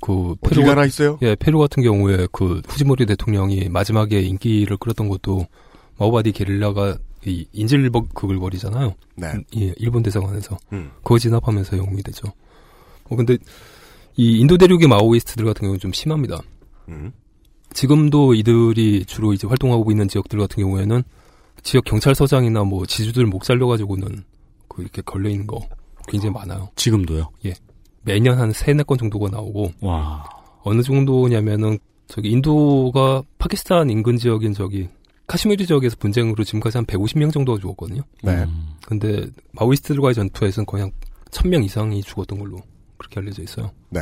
그 페루 가나 있어요? 예, 페루 같은 경우에 그 후지모리 대통령이 마지막에 인기를 끌었던 것도 마오바디 게릴라가 이 인질극을거리잖아요. 네. 예, 일본 대사관에서 그거 진압하면서 영웅이 되죠. 근데 이 인도 대륙의 마오이스트들 같은 경우는 좀 심합니다. 지금도 이들이 주로 이제 활동하고 있는 지역들 같은 경우에는 지역 경찰서장이나 뭐 지주들 목 잘려가지고는 그 이렇게 걸려 있는 거 굉장히 많아요. 지금도요? 예. 매년 한 3-4건 정도가 나오고. 와. 어느 정도냐면은 저기 인도가 파키스탄 인근 지역인 저기 카슈미르 지역에서 분쟁으로 지금까지 한 150명 정도가 죽었거든요. 네. 근데 마오이스트들과의 전투에서는 거의 한 1000명 이상이 죽었던 걸로 그렇게 알려져 있어요. 네.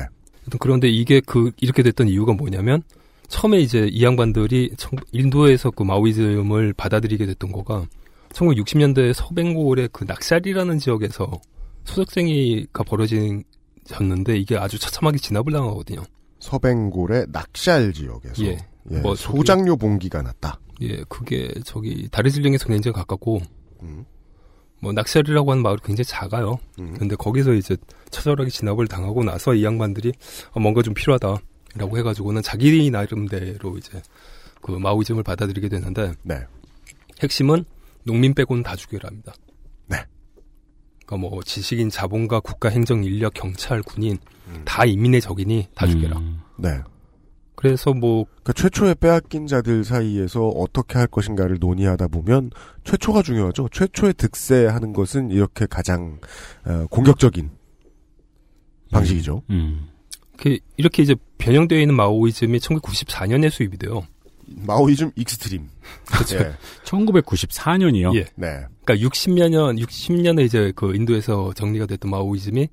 그런데 이게 이렇게 됐던 이유가 뭐냐면, 처음에 이제 이 양반들이 인도에서 그 마오이즘을 받아들이게 됐던 거가, 1960년대 서벵골의 그 낙샬이라는 지역에서 소작쟁이가 벌어졌는데 이게 아주 처참하게 진압을 당하거든요. 서벵골의 낙샬 지역에서 소장료 봉기가 났다. 예, 그게 다르질령에서 굉장히 가깝고, 낙샬이라고 하는 마을이 굉장히 작아요. 근데 거기서 이제 처절하게 진압을 당하고 나서 이 양반들이 뭔가 좀 필요하다라고 해가지고는 자기 나름대로 이제 그 마오이즘을 받아들이게 되는데, 네. 핵심은 농민 빼고는 다 죽여라입니다. 네. 그러니까 지식인, 자본가, 국가, 행정, 인력, 경찰, 군인 다 인민의 적이니 다 죽여라. 네. 그래서 그러니까 최초에 빼앗긴 자들 사이에서 어떻게 할 것인가를 논의하다 보면 최초가 중요하죠. 최초에 득세하는 것은 이렇게 가장 공격적인 방식이죠. 이렇게 이제 변형되어 있는 마오이즘이 1994년에 수입이 돼요. 마오이즘 익스트림. 그렇죠. 예. 1994년이요. 예. 네. 그러니까 60년에 이제 그 인도에서 정리가 됐던 마오이즘이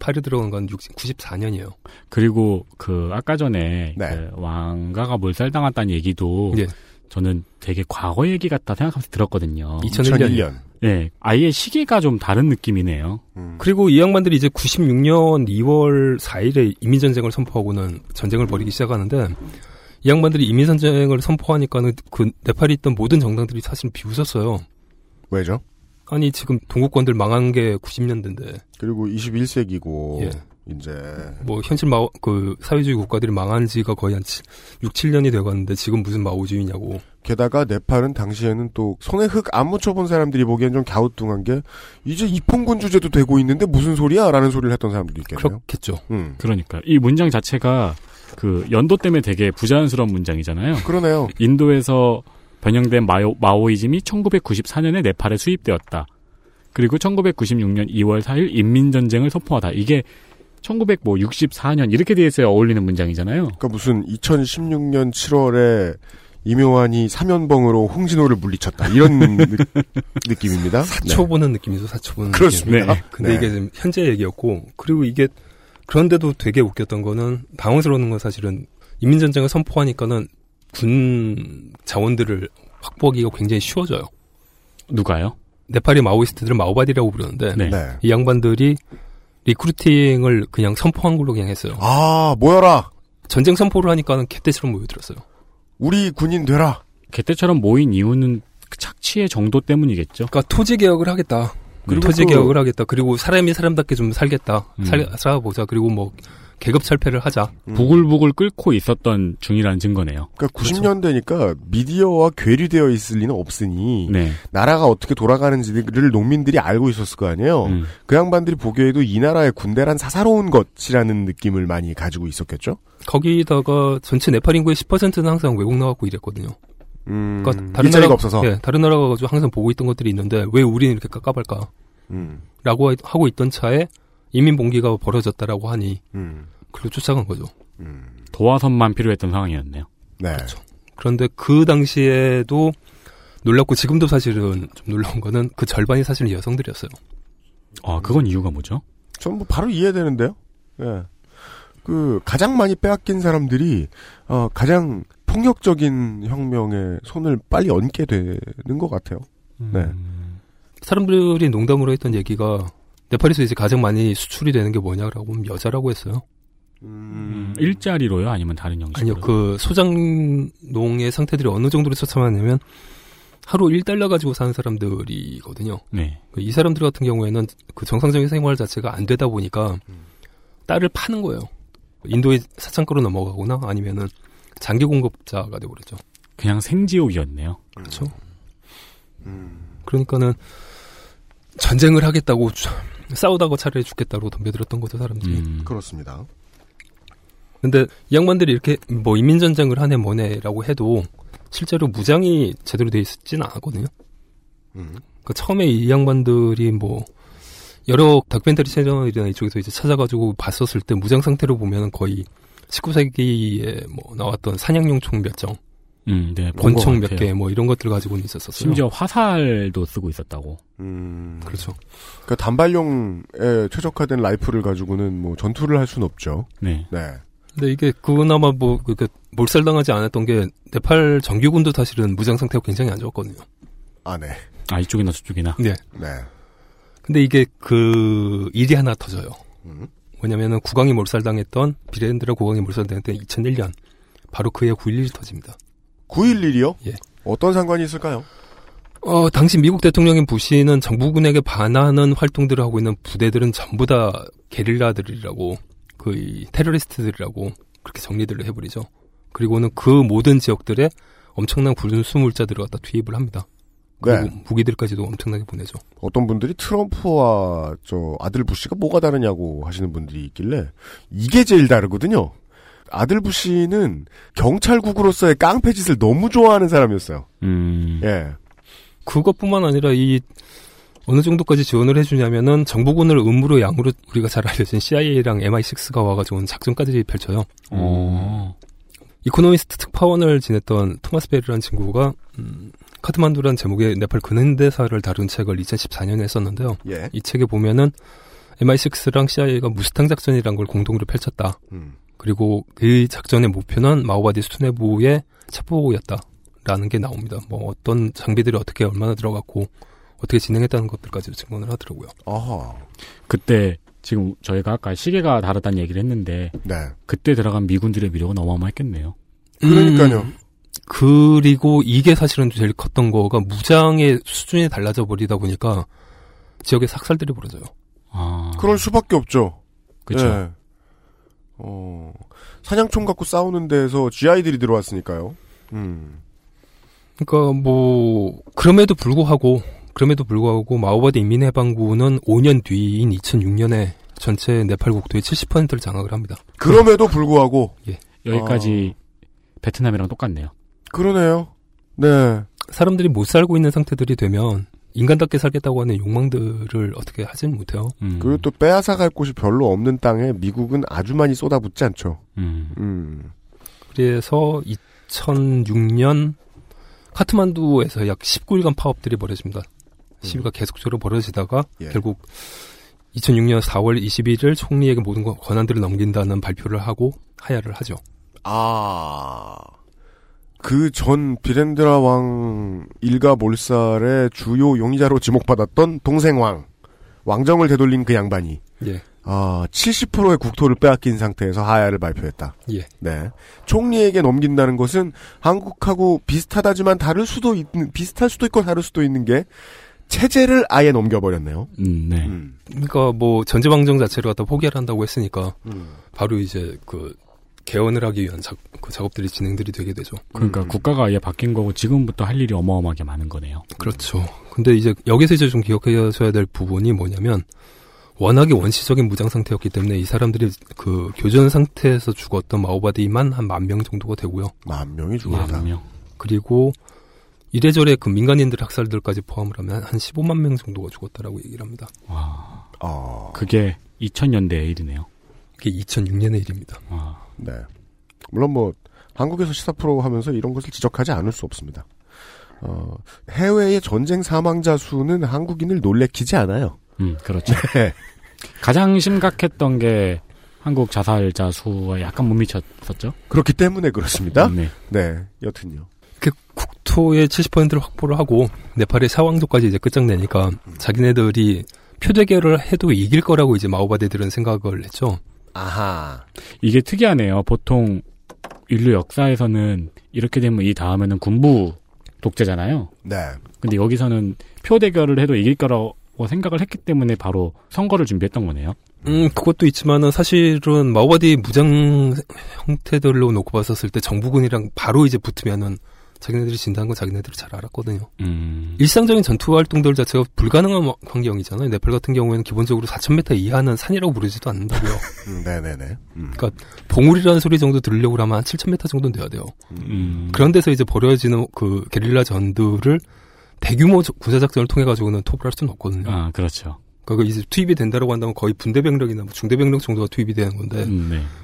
파리 들어간 건 94년이에요. 그리고 아까 전에 네. 왕가가 몰살당했다는 얘기도 예. 저는 되게 과거 얘기 같다 생각하면서 들었거든요. 2001년. 네, 아예 시기가 좀 다른 느낌이네요. 그리고 이 양반들이 이제 96년 2월 4일에 인민전쟁을 선포하고는 전쟁을 벌이기 시작하는데, 이 양반들이 인민전쟁을 선포하니까는 그 네팔에 있던 모든 정당들이 사실 비웃었어요. 왜죠? 아니, 지금 동국권들 망한 게 90년대인데. 그리고 21세기고, 예. 이제. 현실 사회주의 국가들이 망한 지가 거의 한 6, 7년이 되었는데 지금 무슨 마오주의냐고. 게다가 네팔은 당시에는 또 손에 흙 안 묻혀본 사람들이 보기엔 좀 갸우뚱한 게, 이제 입헌군 주제도 되고 있는데 무슨 소리야? 라는 소리를 했던 사람들도 있겠네요. 그렇겠죠. 그러니까. 이 문장 자체가 연도 때문에 되게 부자연스러운 문장이잖아요. 그러네요. 인도에서 변형된 마오이즘이 1994년에 네팔에 수입되었다. 그리고 1996년 2월 4일 인민전쟁을 선포하다. 이게 1964년 이렇게 돼 있어야 어울리는 문장이잖아요. 그러니까 무슨 2016년 7월에 이묘환이 사면봉으로 홍진호를 물리쳤다. 이런 느낌입니다. 사초보는 네. 느낌이죠. 사초보는 그렇습니다. 느낌. 네. 근데 네. 이게 지금 현재 얘기였고, 그리고 이게 그런데도 되게 웃겼던 거는, 당황스러운 건 사실은 인민전쟁을 선포하니까는 군 자원들을 확보하기가 굉장히 쉬워져요. 누가요? 네팔의 마오이스트들은 마오바디라고 부르는데 네. 네. 이 양반들이 리크루팅을 그냥 선포한 걸로 그냥 했어요. 아, 모여라. 전쟁 선포를 하니까는 개떼처럼 모여들었어요. 우리 군인 되라. 개떼처럼 모인 이유는 착취의 정도 때문이겠죠. 그러니까 토지 개혁을 하겠다. 토지 개혁을 하겠다. 그리고 사람이 사람답게 좀 살겠다. 살아보자. 그리고 계급 철폐를 하자. 부글부글 끓고 있었던 중이라는 증거네요. 그러니까 90년대니까 미디어와 괴리되어 있을 리는 없으니 네. 나라가 어떻게 돌아가는지를 농민들이 알고 있었을 거 아니에요. 그 양반들이 보기에도 이 나라의 군대란 사사로운 것이라는 느낌을 많이 가지고 있었겠죠. 거기다가 전체 네팔 인구의 10%는 항상 외국 나가고 이랬거든요. 그러니까 다른 나라가 없어서 예, 다른 나라가 가지고 항상 보고 있던 것들이 있는데 왜 우리는 이렇게 깝깝할까? 라고 하고 있던 차에 이민 봉기가 벌어졌다라고 하니 그로 쫓아간 거죠. 도화선만 필요했던 상황이었네요. 네. 그렇죠. 그런데 그 당시에도 놀랍고 지금도 사실은 좀 놀라운 거는 그 절반이 사실은 여성들이었어요. 아, 그건 이유가 뭐죠? 전 바로 이해되는데요. 예. 가장 많이 빼앗긴 사람들이 가장 폭력적인 혁명에 손을 빨리 얹게 되는 것 같아요. 네. 사람들이 농담으로 했던 얘기가 네팔에서 이제 가장 많이 수출이 되는 게 뭐냐라고 하면 여자라고 했어요. 일자리로요? 아니면 다른 형식으로? 아니요. 소장농의 상태들이 어느 정도로 처참하냐면 하루 1달러 가지고 사는 사람들이거든요. 네. 이 사람들 같은 경우에는 정상적인 생활 자체가 안 되다 보니까 딸을 파는 거예요. 인도의 사창가로 넘어가거나 아니면은 장기 공급자가 되어버렸죠. 그냥 생지옥이었네요. 그렇죠. 그러니까는 전쟁을 하겠다고 싸우다가 차라리 죽겠다고 덤벼들었던 거죠, 사람들이. 그렇습니다. 근데 이 양반들이 이렇게 인민전쟁을 하네 뭐네라고 해도 실제로 무장이 제대로 돼 있지는 않았거든요. 그러니까 처음에 이 양반들이 여러 다큐멘터리 채널이나 이쪽에서 이제 찾아가지고 봤었을 때 무장 상태로 보면 거의 19세기에 나왔던 사냥용 총 몇 정, 네, 권총 몇 개 뭐 이런 것들 가지고는 있었었어요. 심지어 화살도 쓰고 있었다고. 그렇죠. 그러니까 단발용에 최적화된 라이플을 가지고는 뭐 전투를 할 수는 없죠. 네. 네. 근데 이게 그나마 뭐 그러니까 몰살당하지 않았던 게 네팔 정규군도 사실은 무장 상태가 굉장히 안 좋았거든요. 아, 네. 아, 이쪽이나 저쪽이나. 네. 네. 근데 이게 그 일이 하나 터져요. 왜냐면은 국왕이 몰살당했던 비레인드라 국왕이 몰살당했던 2001년 바로 그해 9.11이 터집니다. 9.11이요? 예. 어떤 상관이 있을까요? 당시 미국 대통령인 부시는 정부군에게 반하는 활동들을 하고 있는 부대들은 전부 다 게릴라들이라고 그 테러리스트들이라고 그렇게 정리들을 해버리죠. 그리고는 그 모든 지역들에 엄청난 군수물자들을 갖다 투입을 합니다. 그리고 네. 무기들까지도 엄청나게 보내죠. 어떤 분들이 트럼프와 저 아들 부시가 뭐가 다르냐고 하시는 분들이 있길래 이게 제일 다르거든요. 아들 부시는 경찰국으로서의 깡패 짓을 너무 좋아하는 사람이었어요. 예. 그것뿐만 아니라 이 어느 정도까지 지원을 해주냐면은 정보군을 음으로 양으로 우리가 잘 알려진 CIA랑 MI6가 와가지고 작전까지 펼쳐요. 이코노미스트 특파원을 지냈던 토마스 베리라는 친구가 카트만두라는 제목의 네팔 근현대사를 다룬 책을 2014년에 썼는데요. 예. 이 책에 보면은 MI6랑 CIA가 무스탕 작전이라는 걸 공동으로 펼쳤다. 그리고 그 작전의 목표는 마오바디 수뇌부의 첩보였다라는 게 나옵니다. 뭐 어떤 장비들이 어떻게 얼마나 들어갔고 어떻게 진행했다는 것들까지도 증언을 하더라고요. 아하. 그때 지금 저희가 아까 시계가 다르다는 얘기를 했는데 네. 그때 들어간 미군들의 위력은 어마어마했겠네요. 그러니까요. 그리고 이게 사실은 제일 컸던 거가 무장의 수준이 달라져 버리다 보니까 지역에 삭살들이 벌어져요. 아. 그럴 수밖에 없죠. 그렇죠. 네. 사냥총 갖고 싸우는 데에서 GI들이 들어왔으니까요. 그러니까 뭐 그럼에도 불구하고 마오바디 인민해방군은 5년 뒤인 2006년에 전체 네팔 국토의 70%를 장악을 합니다. 그럼에도 불구하고 예. 여기까지 베트남이랑 똑같네요. 그러네요. 네. 사람들이 못 살고 있는 상태들이 되면 인간답게 살겠다고 하는 욕망들을 어떻게 하진 못해요. 그리고 또 빼앗아갈 곳이 별로 없는 땅에 미국은 아주 많이 쏟아붓지 않죠. 그래서 2006년 카트만두에서 약 19일간 파업들이 벌어집니다. 시위가 계속적으로 벌어지다가 예. 결국 2006년 4월 21일 총리에게 모든 권한들을 넘긴다는 발표를 하고 하야를 하죠. 아... 그 전 비렌드라 왕 일가 몰살의 주요 용의자로 지목받았던 동생 왕. 왕정을 되돌린 그 양반이. 예. 70%의 국토를 빼앗긴 상태에서 하야를 발표했다. 예. 네. 총리에게 넘긴다는 것은 한국하고 비슷하다지만 비슷할 수도 있고 다를 수도 있는 게 체제를 아예 넘겨버렸네요. 네. 그러니까 뭐 전제왕정 자체를 갖다 포기를 한다고 했으니까 바로 이제 그 개헌을 하기 위한 작업들이 진행들이 되게 되죠. 그러니까 국가가 아예 바뀐 거고 지금부터 할 일이 어마어마하게 많은 거네요. 그렇죠. 근데 이제 여기서 이제 좀 기억하셔야 될 부분이 뭐냐면 워낙에 원시적인 무장 상태였기 때문에 이 사람들이 그 교전 상태에서 죽었던 마오바디만 한 10,000명 정도가 되고요. 10,000명이 죽었다. 10,000명. 그리고 이래저래 그 민간인들 학살들까지 포함을 하면 한 150,000명 정도가 죽었다라고 얘기를 합니다. 와. 그게 2000년대의 일이네요. 그게 2006년의 일입니다. 와. 네. 물론 뭐 한국에서 시사 프로 하면서 이런 것을 지적하지 않을 수 없습니다. 해외의 전쟁 사망자 수는 한국인을 놀래키지 않아요. 그렇죠. 네. 가장 심각했던 게 한국 자살자 수와 약간 못 미쳤었죠. 그렇기 때문에 그렇습니다. 네. 네. 여튼요. 그 국토의 70%를 확보를 하고 네팔의 사왕도까지 이제 끝장내니까 자기네들이 표대결을 해도 이길 거라고 이제 마오바디들은 생각을 했죠. 아하. 이게 특이하네요. 보통 인류 역사에서는 이렇게 되면 이 다음에는 군부 독재잖아요. 네. 근데 여기서는 표 대결을 해도 이길 거라고 생각을 했기 때문에 바로 선거를 준비했던 거네요. 그것도 있지만은 사실은 마오바디 무장 형태들로 놓고 봤었을 때 정부군이랑 바로 이제 붙으면은 자기네들이 진다는 건 자기네들이 잘 알았거든요. 일상적인 전투 활동들 자체가 불가능한 환경이잖아요. 네팔 같은 경우에는 기본적으로 4,000m 이하는 산이라고 부르지도 않는다고요. 네네네. 그러니까 봉우리라는 소리 정도 들으려고 하면 한 7,000m 정도는 돼야 돼요. 그런 데서 이제 벌어지는 그 게릴라 전들을 대규모 군사 작전을 통해 가지고는 톱을 할 수는 없거든요. 아 그렇죠. 그러니까 이제 투입이 된다고 한다면 거의 분대병력이나 중대병력 정도가 투입이 되는 건데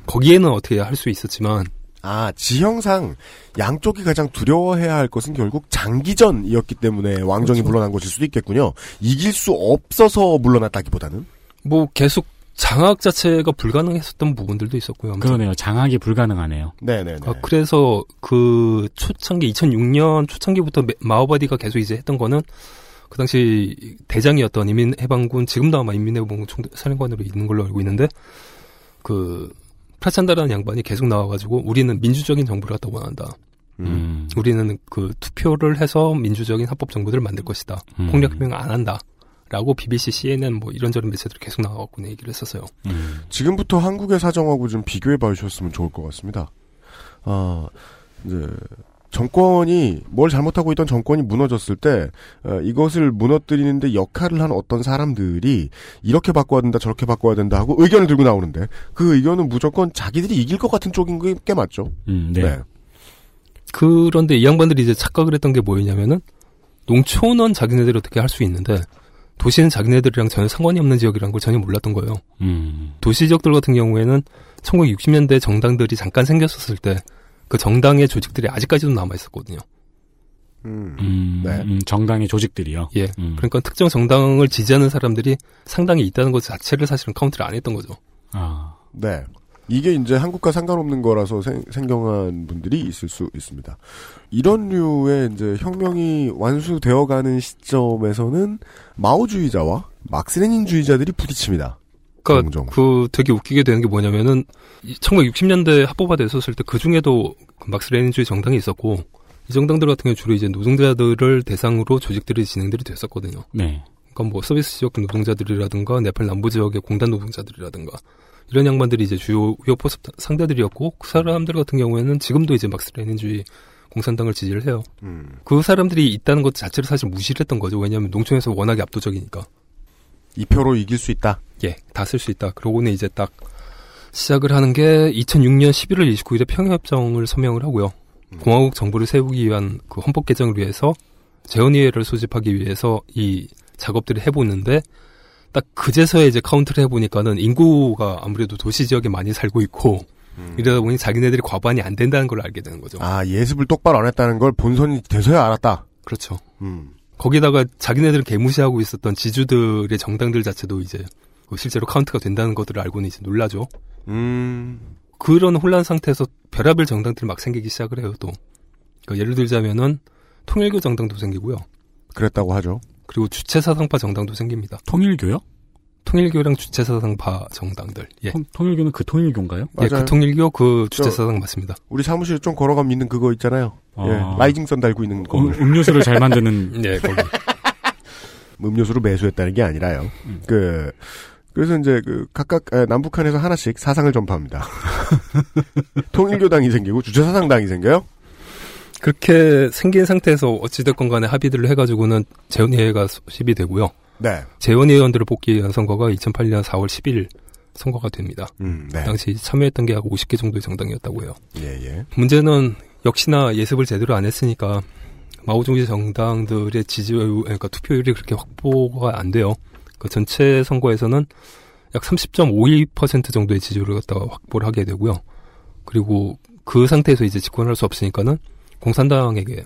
거기에는 어떻게 할 수 있었지만 아, 지형상 양쪽이 가장 두려워해야 할 것은 결국 장기전이었기 때문에 왕정이 그렇죠. 물러난 것일 수도 있겠군요. 이길 수 없어서 물러났다기보다는 뭐 계속 장악 자체가 불가능했었던 부분들도 있었고요. 그러네요. 장악이 불가능하네요. 네네. 아, 그래서 그 초창기 2006년 초창기부터 마오바디가 계속 이제 했던 거는 그 당시 대장이었던 인민해방군 지금도 아마 인민해방군 사령관으로 있는 걸로 알고 있는데 그 프라찬다라는 양반이 계속 나와가지고 우리는 민주적인 정부를 갖다 원한다. 우리는 그 투표를 해서 민주적인 합법 정부들을 만들 것이다. 폭력혁명 안 한다. 라고 BBC, CNN 뭐 이런저런 메시지들이 계속 나와갖고 얘기를 했었어요. 지금부터 한국의 사정하고 좀 비교해 봐주셨으면 좋을 것 같습니다. 아, 이제 정권이 뭘 잘못하고 있던 정권이 무너졌을 때 이것을 무너뜨리는데 역할을 한 어떤 사람들이 이렇게 바꿔야 된다 저렇게 바꿔야 된다 하고 의견을 들고 나오는데 그 의견은 무조건 자기들이 이길 것 같은 쪽인 게 맞죠. 네. 네. 그런데 이 양반들이 이제 착각을 했던 게 뭐였냐면은 농촌은 자기네들이 어떻게 할 수 있는데 도시는 자기네들이랑 전혀 상관이 없는 지역이라는 걸 전혀 몰랐던 거예요. 도시 지역들 같은 경우에는 1960년대 정당들이 잠깐 생겼었을 때 그 정당의 조직들이 아직까지도 남아있었거든요. 네. 정당의 조직들이요? 예. 그러니까 특정 정당을 지지하는 사람들이 상당히 있다는 것 자체를 사실은 카운트를 안 했던 거죠. 아. 네. 이게 이제 한국과 상관없는 거라서 생경한 분들이 있을 수 있습니다. 이런 류의 이제 혁명이 완수되어가는 시점에서는 마오주의자와 막스레닌주의자들이 부딪힙니다. 그러니까 그 되게 웃기게 되는 게 뭐냐면은 1960년대 합법화됐었을 때 그 중에도 막스레닌주의 정당이 있었고 이 정당들 같은 경우 주로 이제 노동자들을 대상으로 조직들이 진행들이 됐었거든요. 네. 그러니까 뭐 서비스 지역 노동자들이라든가 네팔 남부 지역의 공단 노동자들이라든가 이런 양반들이 이제 주요 포섭 상대들이었고 그 사람들 같은 경우에는 지금도 이제 막스레닌주의 공산당을 지지를 해요. 그 사람들이 있다는 것 자체를 사실 무시를 했던 거죠. 왜냐하면 농촌에서 워낙에 압도적이니까. 2표로 이길 수 있다? 예, 다 쓸 수 있다. 그러고는 이제 딱 시작을 하는 게 2006년 11월 29일에 평화협정을 서명을 하고요. 공화국 정부를 세우기 위한 그 헌법 개정을 위해서 재헌의회를 소집하기 위해서 이 작업들을 해보는데 딱 그제서야 이제 카운트를 해보니까는 인구가 아무래도 도시 지역에 많이 살고 있고 이러다 보니 자기네들이 과반이 안 된다는 걸 알게 되는 거죠. 아, 예습을 똑바로 안 했다는 걸 본선이 돼서야 알았다. 그렇죠. 거기다가 자기네들을 개무시하고 있었던 지주들의 정당들 자체도 이제 실제로 카운트가 된다는 것들을 알고는 이제 놀라죠. 그런 혼란 상태에서 별의별 정당들이 막 생기기 시작을 해요, 또. 그러니까 예를 들자면은 통일교 정당도 생기고요. 그랬다고 하죠. 그리고 주체사상파 정당도 생깁니다. 통일교요? 통일교랑 주체사상파 정당들. 예. 통일교는 그 통일교인가요? 맞아요. 예, 그 통일교, 그 주체사상 맞습니다. 우리 사무실 좀 걸어가면 있는 그거 있잖아요. 아. 예, 라이징선 달고 있는 거. 음료수를 잘 만드는. 예, 거기. 음료수를 매수했다는 게 아니라요. 그래서 이제 그 각각 남북한에서 하나씩 사상을 전파합니다. 통일교당이 생기고 주체사상당이 생겨요. 그렇게 생긴 상태에서 어찌됐건 간에 합의들을 해가지고는 재헌의회가 소집이 되고요. 네. 재헌의원들을 뽑기 위한 선거가 2008년 4월 10일 선거가 됩니다. 네. 당시 참여했던 게 약 50개 정도의 정당이었다고 해요. 예. 문제는 역시나 예습을 제대로 안 했으니까 마오주의 정당들의 지지율, 그러니까 투표율이 그렇게 확보가 안 돼요. 그러니까 전체 선거에서는 약 30.52% 정도의 지지율을 갖다가 확보를 하게 되고요. 그리고 그 상태에서 이제 집권할 수 없으니까는 공산당에게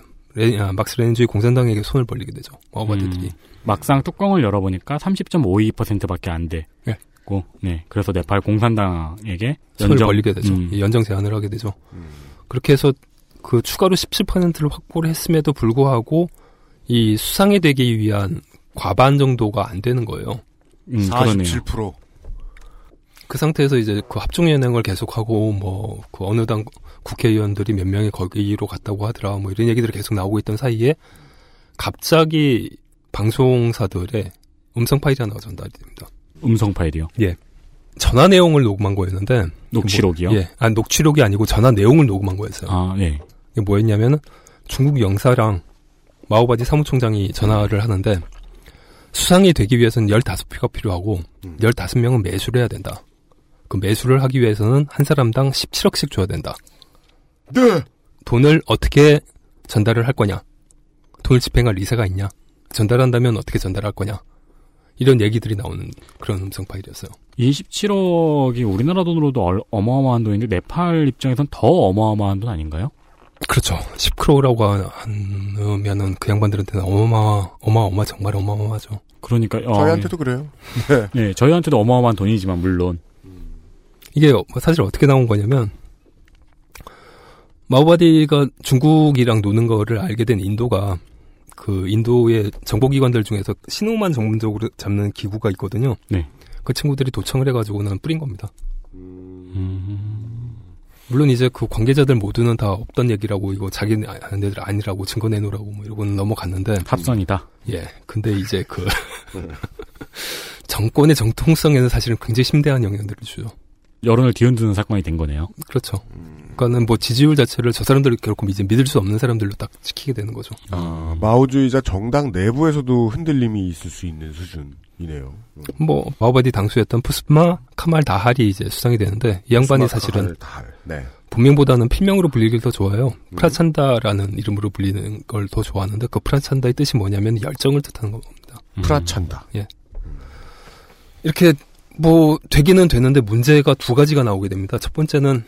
막스레닌주의 공산당에게 손을 벌리게 되죠. 마오바디들이. 막상 뚜껑을 열어보니까 30.52%밖에 안 돼. 네. 네. 그래서 네팔 공산당에게 손을 벌리게 되죠. 연정 제안을 하게 되죠. 그렇게 해서 그 추가로 17%를 확보를 했음에도 불구하고 이 수상이 되기 위한 과반 정도가 안 되는 거예요. 47%. 그러네요. 그 상태에서 이제 그 합중연행을 계속하고 뭐 그 어느 당 국회의원들이 몇 명이 거기로 갔다고 하더라 뭐 이런 얘기들이 계속 나오고 있던 사이에 갑자기 방송사들의 음성 파일이 하나가 전달이 됩니다. 음성 파일이요? 예. 전화 내용을 녹음한 거였는데 녹취록이요? 뭐, 예. 아, 녹취록이 아니고 전화 내용을 녹음한 거였어요. 아, 네. 이게 뭐였냐면은 중국 영사랑 마오바디 사무총장이 전화를 하는데 수상이 되기 위해서는 15표가 필요하고 15명은 매수를 해야 된다. 그 매수를 하기 위해서는 한 사람당 17억씩 줘야 된다. 네. 돈을 어떻게 전달을 할 거냐? 돈을 집행할 리사가 있냐? 전달한다면 어떻게 전달할 거냐? 이런 얘기들이 나오는 그런 음성 파일이었어요. 27억이 우리나라 돈으로도 어마어마한 돈인데 네팔 입장에선 더 어마어마한 돈 아닌가요? 그렇죠. 10크로라고 하면은 그 양반들한테는 정말 어마어마하죠. 그러니까 저희한테도 그래요. 네. 네, 저희한테도 어마어마한 돈이지만 물론 이게 사실 어떻게 나온 거냐면 마오바디가 중국이랑 노는 거를 알게 된 인도가 그 인도의 정보기관들 중에서 신호만 전문적으로 잡는 기구가 있거든요. 네. 그 친구들이 도청을 해가지고는 뿌린 겁니다. 물론 이제 그 관계자들 모두는 다 없던 얘기라고 이거 자기네들 아니라고 증거 내놓으라고 뭐 이러고는 넘어갔는데 합선이다. 예. 근데 이제 그 정권의 정통성에는 사실은 굉장히 심대한 영향들을 주죠. 여론을 뒤흔드는 사건이 된 거네요. 그렇죠. 그러니까는 뭐 지지율 자체를 저 사람들이 결코 이제 믿을 수 없는 사람들로 딱 지키게 되는 거죠. 아, 마오주의자 정당 내부에서도 흔들림이 있을 수 있는 수준이네요. 뭐 마오바디 당수였던 푸스마 카말 다할이 이제 수상이 되는데 이 양반이 사실은 네. 본명보다는 필명으로 불리길 더 좋아요. 프라찬다라는 이름으로 불리는 걸 더 좋아하는데 그 프라찬다의 뜻이 뭐냐면 열정을 뜻하는 겁니다. 프라찬다. 예. 이렇게 뭐 되기는 되는데 문제가 두 가지가 나오게 됩니다. 첫 번째는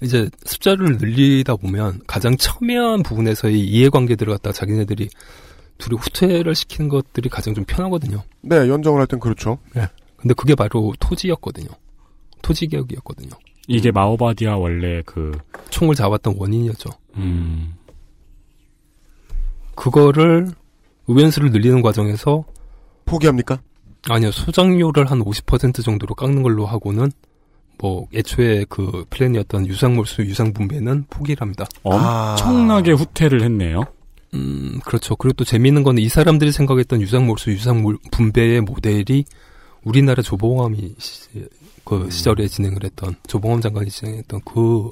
이제 숫자를 늘리다 보면 가장 첨예한 부분에서의 이해관계들을 갖다 자기네들이 둘이 후퇴를 시키는 것들이 가장 좀 편하거든요. 네, 연정을 할 땐 그렇죠. 네. 근데 그게 바로 토지였거든요. 토지개혁이었거든요. 이게 마오바디아 원래 그 총을 잡았던 원인이었죠. 그거를 의원수를 늘리는 과정에서 포기합니까? 아니요. 소장료를 한 50% 정도로 깎는 걸로 하고는 뭐 애초에 그 플랜이었던 유상몰수, 유상분배는 포기를 합니다. 엄청나게 후퇴를 했네요. 그렇죠. 그리고 또 재미있는 건 이 사람들이 생각했던 유상몰수, 유상분배의 모델이 우리나라 조봉암이 그 시절에 진행을 했던 조봉암 장관이 진행했던 그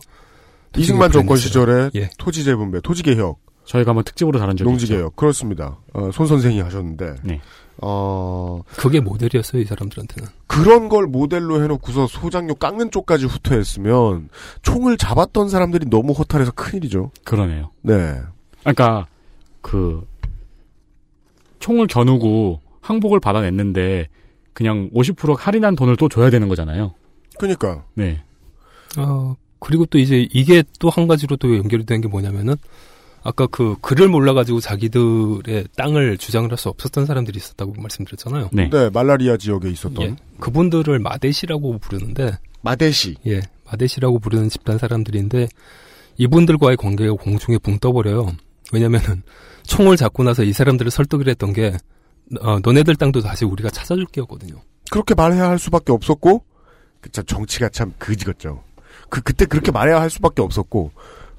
이승만 정권 시절의 예. 토지 재분배, 토지 개혁. 저희가 한번 특집으로 다룬 적이 농지 개혁. 그렇습니다. 손 선생이 하셨는데. 네. 그게 모델이었어요, 이 사람들한테는. 그런 걸 모델로 해놓고서 소장료 깎는 쪽까지 후퇴했으면 총을 잡았던 사람들이 너무 허탈해서 큰일이죠. 그러네요. 네. 그러니까 그 총을 겨누고 항복을 받아냈는데 그냥 50% 할인한 돈을 또 줘야 되는 거잖아요. 그러니까. 네. 그리고 또 이제 이게 또 한 가지로 또 연결이 되는 게 뭐냐면은. 아까 그 글을 몰라가지고 자기들의 땅을 주장을 할 수 없었던 사람들이 있었다고 말씀드렸잖아요. 네. 네, 말라리아 지역에 있었던. 예, 그분들을 마데시라고 부르는데. 마데시. 예, 마데시라고 부르는 집단 사람들인데 이분들과의 관계가 공중에 붕 떠버려요. 왜냐면은 총을 잡고 나서 이 사람들을 설득을 했던 게 너네들 땅도 다시 우리가 찾아줄게였거든요. 그렇게 말해야 할 수밖에 없었고 참 정치가 참 그지같죠. 그때 그렇게 말해야 할 수밖에 없었고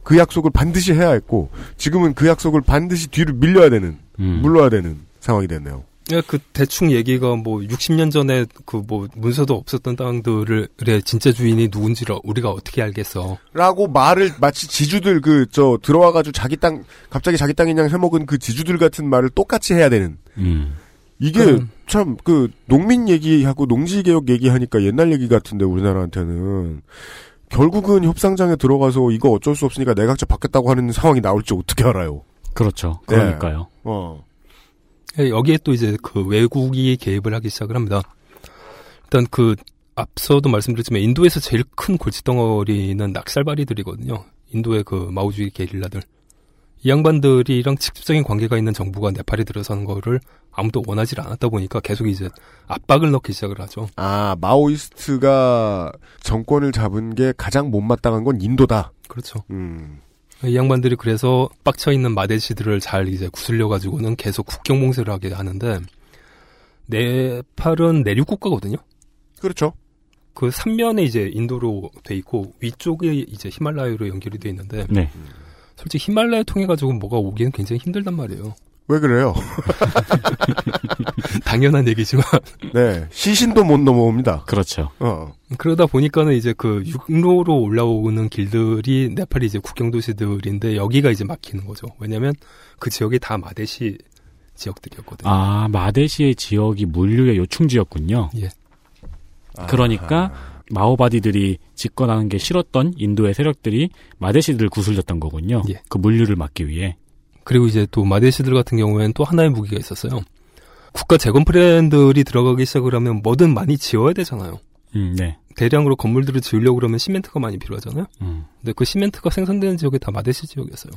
그 약속을 반드시 해야 했고 지금은 그 약속을 반드시 뒤로 밀려야 되는 물러야 되는 상황이 됐네요. 예, 그 대충 얘기가 뭐 60년 전에 그 뭐 문서도 없었던 땅들의 진짜 주인이 누군지를 우리가 어떻게 알겠어?라고 말을 마치 지주들 들어와가지고 갑자기 자기 땅이냐 해먹은 그 지주들 같은 말을 똑같이 해야 되는. 이게 참 그 농민 얘기하고 농지 개혁 얘기하니까 옛날 얘기 같은데 우리나라한테는. 결국은 협상장에 들어가서 이거 어쩔 수 없으니까 내각제 받겠다고 하는 상황이 나올지 어떻게 알아요? 그렇죠. 그러니까요. 네. 여기에 또 이제 그 외국이 개입을 하기 시작을 합니다. 일단 그 앞서도 말씀드렸지만 인도에서 제일 큰 골칫덩어리는 낙살바리들이거든요. 인도의 그 마오주의 게릴라들. 이 양반들이랑 직접적인 관계가 있는 정부가 네팔에 들어서는 거를 아무도 원하지 않았다 보니까 계속 이제 압박을 넣기 시작을 하죠. 아, 마오이스트가 정권을 잡은 게 가장 못마땅한 건 인도다. 그렇죠. 이 양반들이 그래서 빡쳐있는 마데시들을 잘 이제 구슬려가지고는 계속 국경 봉쇄를 하게 하는데, 네팔은 내륙국가거든요? 그렇죠. 그 삼면에 이제 인도로 돼 있고, 위쪽에 이제 히말라야로 연결이 돼 있는데, 네. 솔직히 히말라야 통해가지고 뭐가 오기는 굉장히 힘들단 말이에요. 왜 그래요? 당연한 얘기지만. 네. 시신도 못 넘어옵니다. 그렇죠. 그러다 보니까는 이제 그 육로로 올라오는 길들이 네팔이 이제 국경도시들인데 여기가 이제 막히는 거죠. 왜냐면 그 지역이 다 마데시 지역들이었거든요. 아, 마데시의 지역이 물류의 요충지였군요. 예. 그러니까 마오바디들이 집권하는 게 싫었던 인도의 세력들이 마데시들을 구슬렸던 거군요. 예. 그 물류를 막기 위해. 그리고 이제 또 마데시들 같은 경우에는 또 하나의 무기가 있었어요. 국가 재건 프랜들이 들어가기 시작을 하면 뭐든 많이 지어야 되잖아요. 네. 대량으로 건물들을 지으려고 그러면 시멘트가 많이 필요하잖아요. 근데 그 시멘트가 생산되는 지역이 다 마데시 지역이었어요.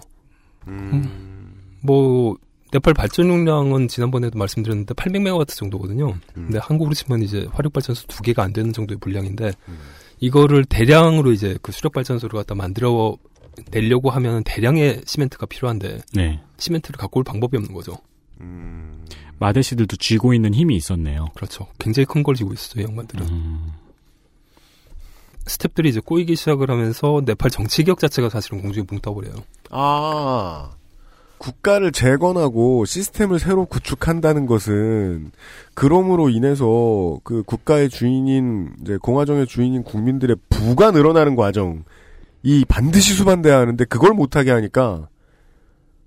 뭐 네팔 발전 용량은 지난번에도 말씀드렸는데 800메가와트 정도거든요. 근데 한국으로 치면 이제 화력 발전소 2개가 안 되는 정도의 분량인데 이거를 대량으로 이제 그 수력 발전소를 갖다 만들어 내려고 하면 대량의 시멘트가 필요한데 네. 시멘트를 갖고 올 방법이 없는 거죠. 마데시들도 쥐고 있는 힘이 있었네요. 그렇죠. 굉장히 큰 걸 쥐고 있었죠, 이 양반들은. 스텝들이 이제 꼬이기 시작을 하면서 네팔 정치개혁 자체가 사실은 공중에 붕 떠버려요. 아, 국가를 재건하고 시스템을 새로 구축한다는 것은 그럼으로 인해서 그 국가의 주인인 이제 공화정의 주인인 국민들의 부가 늘어나는 과정이 반드시 수반돼야 하는데 그걸 못하게 하니까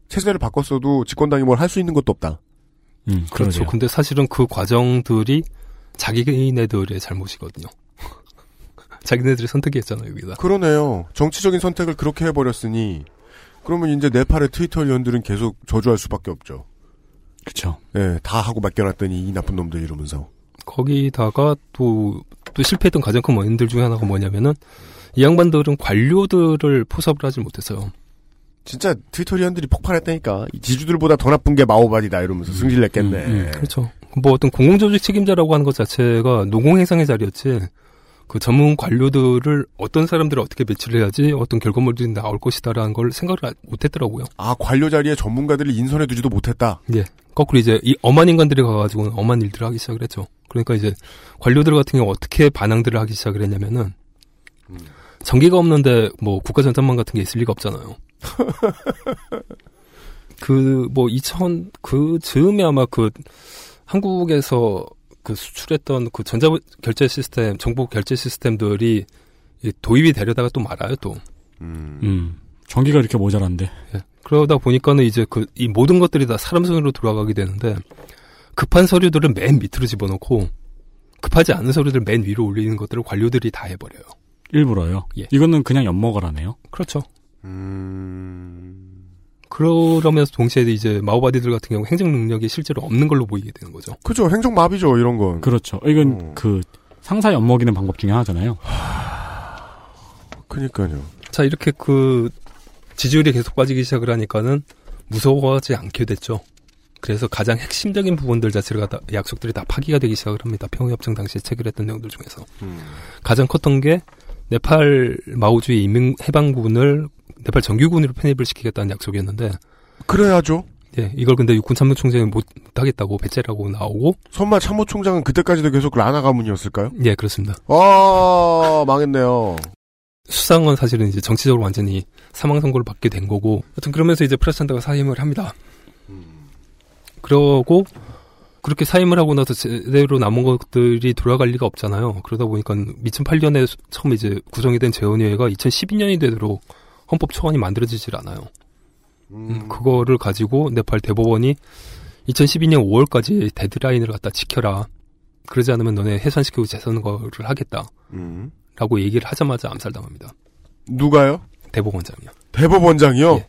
체제를 바꿨어도 집권당이 뭘 할 수 있는 것도 없다. 그렇죠. 그러네요. 근데 사실은 그 과정들이 자기네들의 잘못이거든요. 자기네들이 선택했잖아요, 여기다. 그러네요. 정치적인 선택을 그렇게 해버렸으니 그러면 이제 네팔의 트위터 연들은 계속 저주할 수밖에 없죠. 그렇죠. 예, 다 하고 맡겨놨더니 이 나쁜 놈들 이러면서. 거기다가 또 실패했던 가장 큰 원인들 중에 하나가 뭐냐면은 이 양반들은 관료들을 포섭을 하지 못했어요. 진짜 트위터리언들이 폭발했다니까. 지주들보다 더 나쁜 게 마오바디다 이러면서 승질냈겠네. 그렇죠. 뭐 어떤 공공조직 책임자라고 하는 것 자체가 노공행상의 자리였지 그 전문 관료들을 어떤 사람들을 어떻게 배치를 해야지 어떤 결과물들이 나올 것이다라는 걸 생각을 못했더라고요. 아, 관료 자리에 전문가들을 인선해두지도 못했다. 네. 거꾸로 이제 이 엄한 인간들이 가가지고는 엄한 일들을 하기 시작을 했죠. 그러니까 이제 관료들 같은 경우 어떻게 반항들을 하기 시작을 했냐면은 전기가 없는데 뭐 국가전단망 같은 게 있을 리가 없잖아요. 그 뭐 2000 그 즈음에 아마 그 한국에서 그 수출했던 그 전자 결제 시스템, 정보 결제 시스템들이 도입이 되려다가 또 말아요 또. 전기가 이렇게 모자란데. 예. 그러다 보니까는 이제 그 이 모든 것들이 다 사람 손으로 돌아가게 되는데 급한 서류들을 맨 밑으로 집어넣고 급하지 않은 서류들을 맨 위로 올리는 것들을 관료들이 다 해버려요. 일부러요. 예. 이거는 그냥 엿먹으라네요. 그렇죠. 그러면서 동시에 이제 마오바디들 같은 경우 행정 능력이 실제로 없는 걸로 보이게 되는 거죠. 그렇죠. 행정 마비죠, 이런 건. 그렇죠. 이건 그 상사 엿먹이는 방법 중에 하나잖아요. 그러니까요. 자, 이렇게 그 지지율이 계속 빠지기 시작을 하니까는 무서워하지 않게 됐죠. 그래서 가장 핵심적인 부분들 자체가 다, 약속들이 다 파기가 되기 시작을 합니다. 평화협정 당시에 체결했던 내용들 중에서 가장 컸던 게 네팔 마오주의 인민해방군을 네팔 정규군으로 편입을 시키겠다는 약속이었는데 그래야죠. 예, 이걸 근데 육군 참모총장이 못하겠다고 배째라고 나오고 설마 참모총장은 그때까지도 계속 라나 가문이었을까요? 예, 그렇습니다. 아, 망했네요. 수상은 사실은 이제 정치적으로 완전히 사망 선고를 받게 된 거고 여튼 그러면서 이제 프라찬다가 사임을 합니다. 그러고 그렇게 사임을 하고 나서 제대로 남은 것들이 돌아갈 리가 없잖아요. 그러다 보니까 2008년에 처음 이제 구성이 된 재헌의회가 2012년이 되도록 헌법 초안이 만들어지질 않아요. 그거를 가지고 네팔 대법원이 2012년 5월까지 데드라인을 갖다 지켜라. 그러지 않으면 너네 해산시키고 재선거를 하겠다. 라고 얘기를 하자마자 암살당합니다. 누가요? 대법원장이요. 대법원장이요? 예.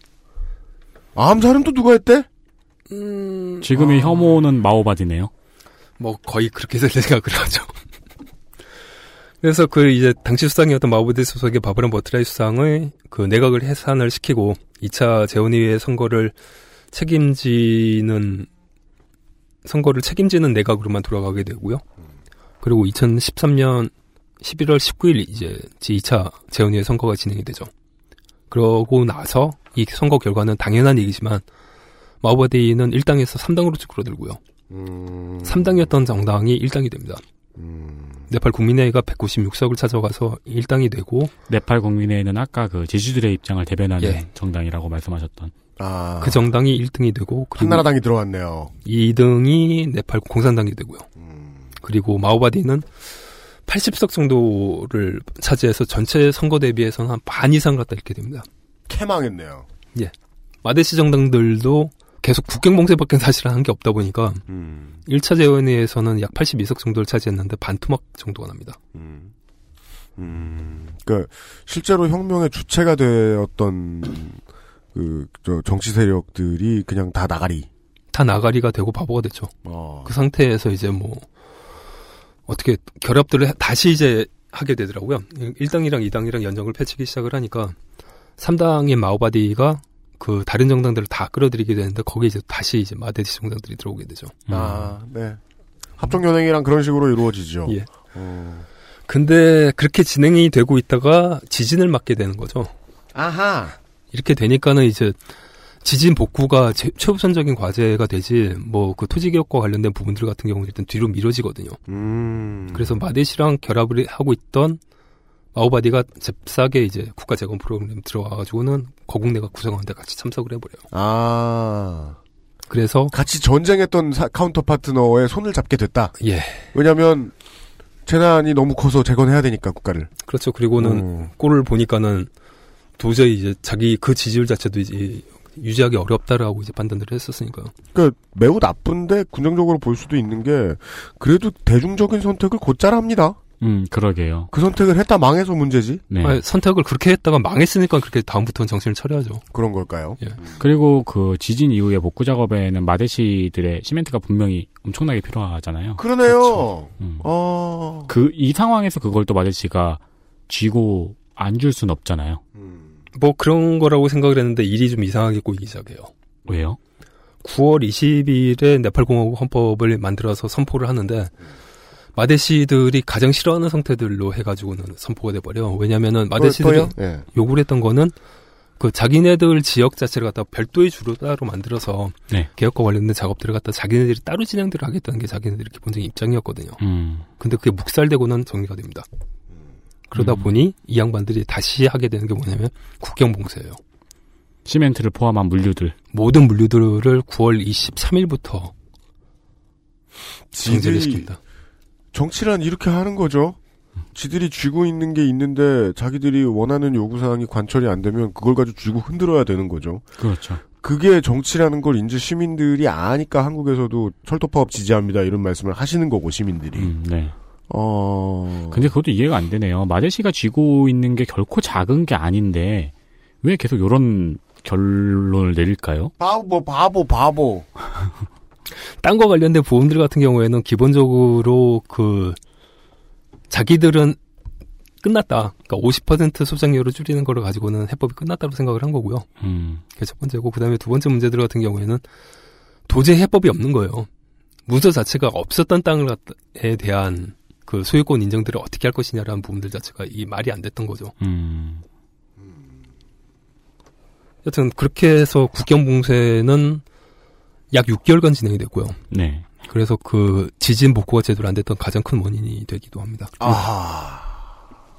암살은 또 누가 했대? 지금의 혐오는 마오바디네요. 뭐 거의 그렇게 될 생각을 하죠. 그래서 그 이제 당시 수상이었던 마오바디 소속의 바브람 버트라이 수상의 그 내각을 해산을 시키고 2차 재헌의회 선거를 책임지는 내각으로만 돌아가게 되고요. 그리고 2013년 11월 19일 이제 2차 재헌의회 선거가 진행이 되죠. 그러고 나서 이 선거 결과는 당연한 얘기지만 마오바디는 1당에서 3당으로 찌그러들고요. 3당이었던 정당이 1당이 됩니다. 네팔 국민회의가 196석을 찾아가서 1당이 되고 네팔 국민회의는 아까 그 지주들의 입장을 대변하는 예. 정당이라고 말씀하셨던 아, 그 정당이 1등이 되고 한나라당이 들어왔네요. 2등이 네팔 공산당이 되고요. 그리고 마오바디는 80석 정도를 차지해서 전체 선거 대비해서는 한 반 이상 갖다 잃게 됩니다. 캐망했네요. 예. 마데시 정당들도 계속 국경봉쇄밖에 사실 한 게 없다 보니까 1차 재헌의회에서는 약 82석 정도를 차지했는데 반토막 정도가 납니다. 그러니까 실제로 혁명의 주체가 되었던 그 저 정치 세력들이 그냥 다 나가리. 다 나가리가 되고 바보가 됐죠. 그 상태에서 이제 뭐 어떻게 결합들을 다시 이제 하게 되더라고요. 1당이랑 2당이랑 연정을 펼치기 시작을 하니까 3당의 마오바디가 그 다른 정당들을 다 끌어들이게 되는데 거기에 이제 다시 이제 마데시 정당들이 들어오게 되죠. 아, 네. 합동연행이랑 그런 식으로 이루어지죠. 예. 근데 그렇게 진행이 되고 있다가 지진을 맞게 되는 거죠. 아하. 이렇게 되니까는 이제 지진 복구가 최우선적인 과제가 되지, 뭐 그 토지개혁과 관련된 부분들 같은 경우는 일단 뒤로 미뤄지거든요. 그래서 마데시랑 결합을 하고 있던 마오바디가 잽싸게 이제 국가 재건 프로그램 들어와가지고는 거국내가 구성하는데 같이 참석을 해버려요. 아. 그래서. 같이 전쟁했던 카운터 파트너의 손을 잡게 됐다? 예. 왜냐면, 재난이 너무 커서 재건해야 되니까, 국가를. 그렇죠. 그리고는 꼴을 보니까는 도저히 이제 자기 그 지지율 자체도 이제 유지하기 어렵다라고 이제 판단을 했었으니까요. 그러니까 매우 나쁜데 긍정적으로 볼 수도 있는 게, 그래도 대중적인 선택을 곧잘 합니다. 그러게요. 그 선택을 했다 망해서 문제지. 네. 아니, 선택을 그렇게 했다가 망했으니까 그렇게 다음부터는 정신을 차려야죠. 그런 걸까요? 예. 그리고 그 지진 이후의 복구 작업에는 마데시들의 시멘트가 분명히 엄청나게 필요하잖아요. 그러네요. 그렇죠. 이 상황에서 그걸 또 마데시가 쥐고 안 줄 순 없잖아요. 뭐 그런 거라고 생각을 했는데 일이 좀 이상하게 꼬이기 시작해요. 왜요? 9월 20일에 네팔공화국 헌법을 만들어서 선포를 하는데 마데시들이 가장 싫어하는 상태들로 해가지고는 선포가 돼버려. 왜냐면은 마데시들이 네. 요구를 했던 거는 그 자기네들 지역 자체를 갖다 별도의 주로 따로 만들어서 네. 개혁과 관련된 작업들을 갖다 자기네들이 따로 진행들을 하겠다는 게 자기네들의 기본적인 입장이었거든요. 근데 그게 묵살되고는 정리가 됩니다. 그러다 보니 이 양반들이 다시 하게 되는 게 뭐냐면 국경 봉쇄예요. 시멘트를 포함한 물류들. 모든 물류들을 9월 23일부터 정지를 시킵니다. 정치란 이렇게 하는 거죠. 지들이 쥐고 있는 게 있는데 자기들이 원하는 요구사항이 관철이 안 되면 그걸 가지고 쥐고 흔들어야 되는 거죠. 그렇죠. 그게 정치라는 걸 이제 시민들이 아니까 한국에서도 철도파업 지지합니다 이런 말씀을 하시는 거고 시민들이. 네. 근데 그것도 이해가 안 되네요. 마데시가 쥐고 있는 게 결코 작은 게 아닌데 왜 계속 이런 결론을 내릴까요? 바보. 딴 거 관련된 보험들 같은 경우에는 기본적으로 그 자기들은 끝났다. 그러니까 50% 소장료를 줄이는 거를 가지고는 해법이 끝났다고 생각을 한 거고요. 그게 첫 번째고 그다음에 두 번째 문제들 같은 경우에는 도저히 해법이 없는 거예요. 문서 자체가 없었던 땅에 대한 그 소유권 인정들을 어떻게 할 것이냐라는 부분들 자체가 이 말이 안 됐던 거죠. 여튼 그렇게 해서 국경 봉쇄는 약 6개월간 진행이 됐고요. 네. 그래서 그 지진 복구가 제대로 안 됐던 가장 큰 원인이 되기도 합니다. 아.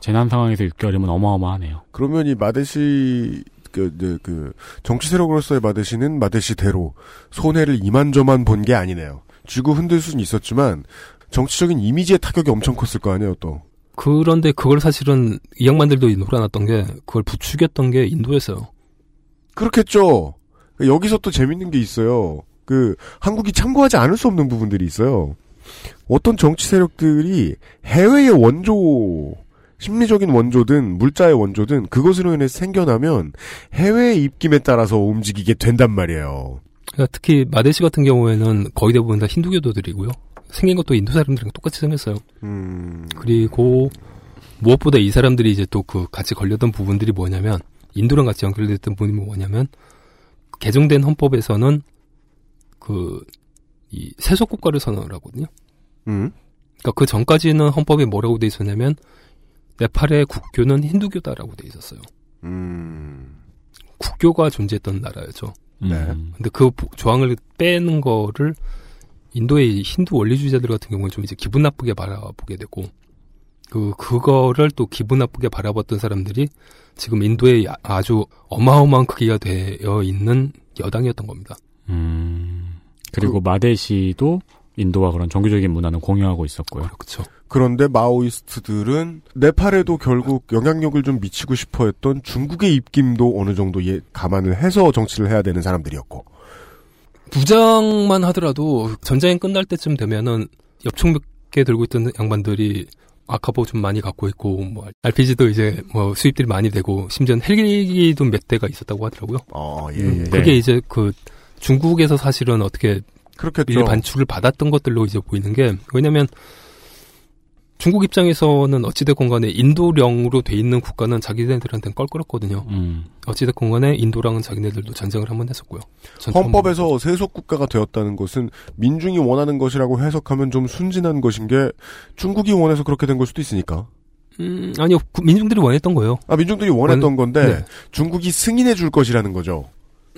재난 상황에서 6개월이면 어마어마하네요. 그러면 이 마데시 그 정치 세력으로서의 마데시는 마데시대로 손해를 이만저만 본 게 아니네요. 쥐고 흔들 수는 있었지만 정치적인 이미지의 타격이 엄청 컸을 거 아니에요, 또. 그런데 그걸 사실은 이 양반들도 놀아놨던 게 그걸 부추겼던 게 인도였어요. 그렇겠죠. 여기서 또 재밌는 게 있어요. 그 한국이 참고하지 않을 수 없는 부분들이 있어요. 어떤 정치 세력들이 해외의 원조, 심리적인 원조든 물자의 원조든 그것으로 인해서 생겨나면 해외의 입김에 따라서 움직이게 된단 말이에요. 그러니까 특히 마데시 같은 경우에는 거의 대부분 다 힌두교도들이고요. 생긴 것도 인도 사람들이랑 똑같이 생겼어요. 그리고 무엇보다 이 사람들이 이제 또 그 같이 걸렸던 부분들이 뭐냐면 인도랑 같이 연결됐던 부분이 뭐냐면 개정된 헌법에서는 이 세속 국가를 선언을 하거든요. 그러니까 그 전까지는 헌법에 뭐라고 돼 있었냐면 네팔의 국교는 힌두교다라고 돼 있었어요. 국교가 존재했던 나라였죠. 네. 근데 그 조항을 빼는 거를 인도의 힌두 원리주의자들 같은 경우는 좀 이제 기분 나쁘게 바라보게 되고 그거를 또 기분 나쁘게 바라봤던 사람들이 지금 인도에 아주 어마어마한 크기가 되어 있는 여당이었던 겁니다. 그리고 마데시도 인도와 그런 종교적인 문화는 공유하고 있었고요. 그렇죠. 그런데 마오이스트들은 네팔에도 결국 영향력을 좀 미치고 싶어 했던 중국의 입김도 어느 정도 감안을 해서 정치를 해야 되는 사람들이었고. 부장만 하더라도 전쟁이 끝날 때쯤 되면은 엽총 몇 개 들고 있던 양반들이 아카보 좀 많이 갖고 있고, 뭐, RPG도 이제, 뭐, 수입들이 많이 되고, 심지어 헬기도 몇 대가 있었다고 하더라고요. 그게 이제 그, 중국에서 사실은 어떻게 그렇겠죠. 반출을 받았던 것들로 이제 보이는 게, 왜냐면 중국 입장에서는 어찌됐건 간에 인도령으로 돼 있는 국가는 자기네들한테는 껄끄럽거든요. 어찌됐건 간에 인도랑은 자기네들도 전쟁을 한번 했었고요. 헌법에서 세속국가가 되었다는 것은 민중이 원하는 것이라고 해석하면 좀 순진한 것인 게 중국이 원해서 그렇게 된 걸 수도 있으니까. 아니요. 민중들이 원했던 거예요. 아, 민중들이 원했던 건데 네. 중국이 승인해 줄 것이라는 거죠.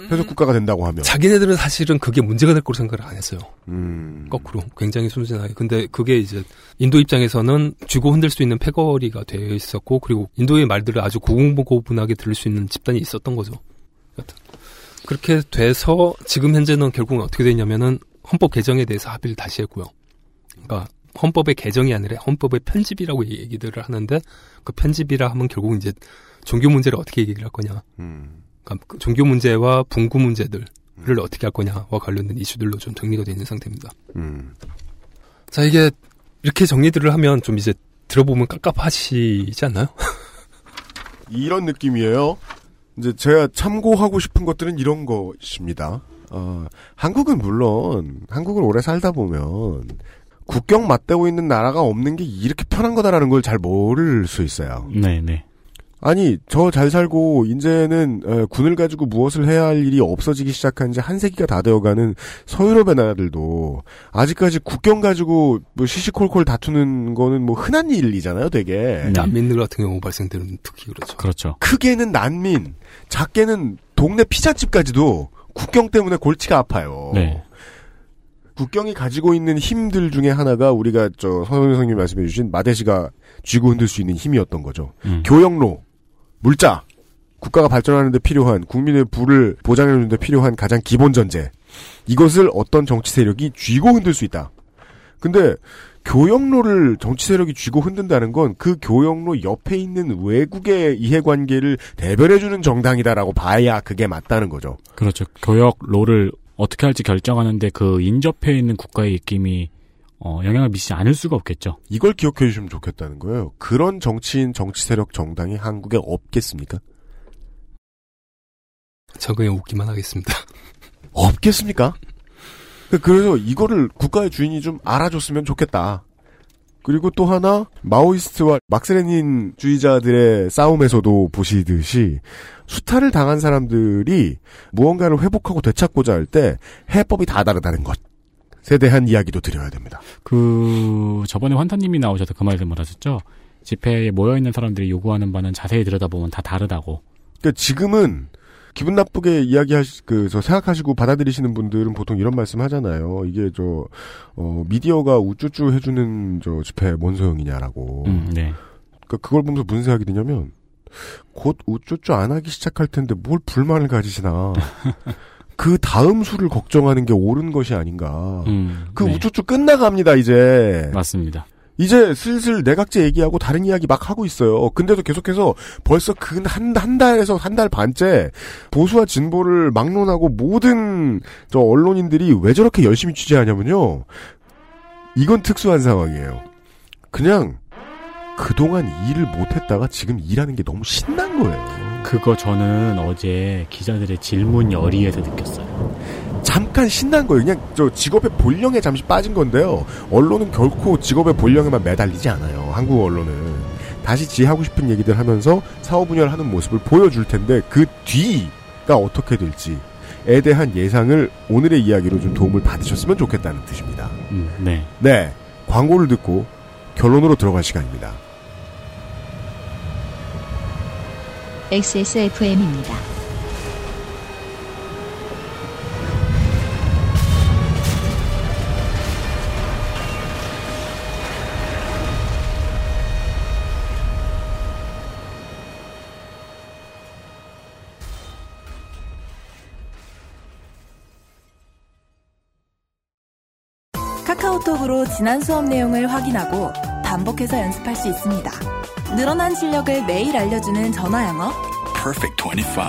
세속국가가 된다고 하면. 자기네들은 사실은 그게 문제가 될 거로 생각을 안 했어요. 거꾸로. 굉장히 순진하게. 근데 그게 이제 인도 입장에서는 쥐고 흔들 수 있는 패거리가 되어 있었고, 그리고 인도의 말들을 아주 고분고분하게 들을 수 있는 집단이 있었던 거죠. 여튼. 그렇게 돼서 지금 현재는 결국은 어떻게 되냐면은 헌법 개정에 대해서 합의를 다시 했고요. 그러니까 헌법의 개정이 아니라 헌법의 편집이라고 얘기들을 하는데, 그 편집이라 하면 결국 이제 종교 문제를 어떻게 얘기를 할 거냐. 그러니까 종교 문제와 분구 문제들을 어떻게 할 거냐와 관련된 이슈들로 좀 정리가 되어 있는 상태입니다. 자, 이게 이렇게 정리들을 하면 좀 이제 들어보면 깝깝하시지 않나요? 이런 느낌이에요. 이제 제가 참고하고 싶은 것들은 이런 것입니다. 한국은 물론 한국을 오래 살다 보면 국경 맞대고 있는 나라가 없는 게 이렇게 편한 거다라는 걸 잘 모를 수 있어요. 네네. 아니, 저 잘 살고 이제는 군을 가지고 무엇을 해야 할 일이 없어지기 시작한 지 한 세기가 다 되어가는 서유럽의 나라들도 아직까지 국경 가지고 뭐 시시콜콜 다투는 거는 뭐 흔한 일이잖아요, 되게. 난민들 같은 경우 발생되는 특히 그렇죠. 그렇죠. 크게는 난민, 작게는 동네 피자집까지도 국경 때문에 골치가 아파요. 네. 국경이 가지고 있는 힘들 중에 하나가 우리가 저 선생님이 말씀해 주신 마대시가 쥐고 흔들 수 있는 힘이었던 거죠. 교역로, 물자, 국가가 발전하는 데 필요한 국민의 부를 보장해 주는 데 필요한 가장 기본 전제. 이것을 어떤 정치 세력이 쥐고 흔들 수 있다. 근데 교역로를 정치 세력이 쥐고 흔든다는 건 그 교역로 옆에 있는 외국의 이해관계를 대변해 주는 정당이다라고 봐야 그게 맞다는 거죠. 그렇죠. 교역로를 어떻게 할지 결정하는데 그 인접해 있는 국가의 입김이 영향을 미치지 않을 수가 없겠죠. 이걸 기억해 주시면 좋겠다는 거예요. 그런 정치인, 정치 세력, 정당이 한국에 없겠습니까? 저 그냥 웃기만 하겠습니다. 없겠습니까? 그래서 이거를 국가의 주인이 좀 알아줬으면 좋겠다. 그리고 또 하나, 마오이스트와 막스레닌 주의자들의 싸움에서도 보시듯이 수탈을 당한 사람들이 무언가를 회복하고 되찾고자 할 때 해법이 다 다르다는 것에 대한 이야기도 드려야 됩니다. 저번에 환타님이 나오셔서 그 말씀을 하셨죠? 집회에 모여있는 사람들이 요구하는 바는 자세히 들여다보면 다 다르다고. 그러니까 지금은 기분 나쁘게 생각하시고 받아들이시는 분들은 보통 이런 말씀 하잖아요. 이게 미디어가 우쭈쭈 해주는 저 집회 뭔 소용이냐라고. 네. 그러니까 그걸 보면서 무슨 생각이 드냐면, 곧 우쭈쭈 안 하기 시작할 텐데 뭘 불만을 가지시나. 그 다음 수를 걱정하는 게 옳은 것이 아닌가. 네. 우쭈쭈 끝나갑니다, 이제. 맞습니다. 이제 슬슬 내각제 얘기하고 다른 이야기 막 하고 있어요. 근데도 계속해서 벌써 한 달에서 한 달 반째 보수와 진보를 막론하고 모든 저 언론인들이 왜 저렇게 열심히 취재하냐면요. 이건 특수한 상황이에요. 그냥 그동안 일을 못했다가 지금 일하는 게 너무 신난 거예요. 그거 저는 어제 기자들의 질문 열의에서 느꼈어요. 잠깐 신난 거예요. 그냥 저 직업의 본령에 잠시 빠진 건데요. 언론은 결코 직업의 본령에만 매달리지 않아요. 한국 언론은. 다시 지 하고 싶은 얘기들 하면서 사후분열하는 모습을 보여줄 텐데 그 뒤가 어떻게 될지에 대한 예상을 오늘의 이야기로 좀 도움을 받으셨으면 좋겠다는 뜻입니다. 네. 네. 광고를 듣고 결론으로 들어갈 시간입니다. XSFM입니다. 카카오톡으로 지난 수업 내용을 확인하고 반복해서 연습할 수 있습니다. 늘어난 실력을 매일 알려주는 전화 영어 Perfect 25.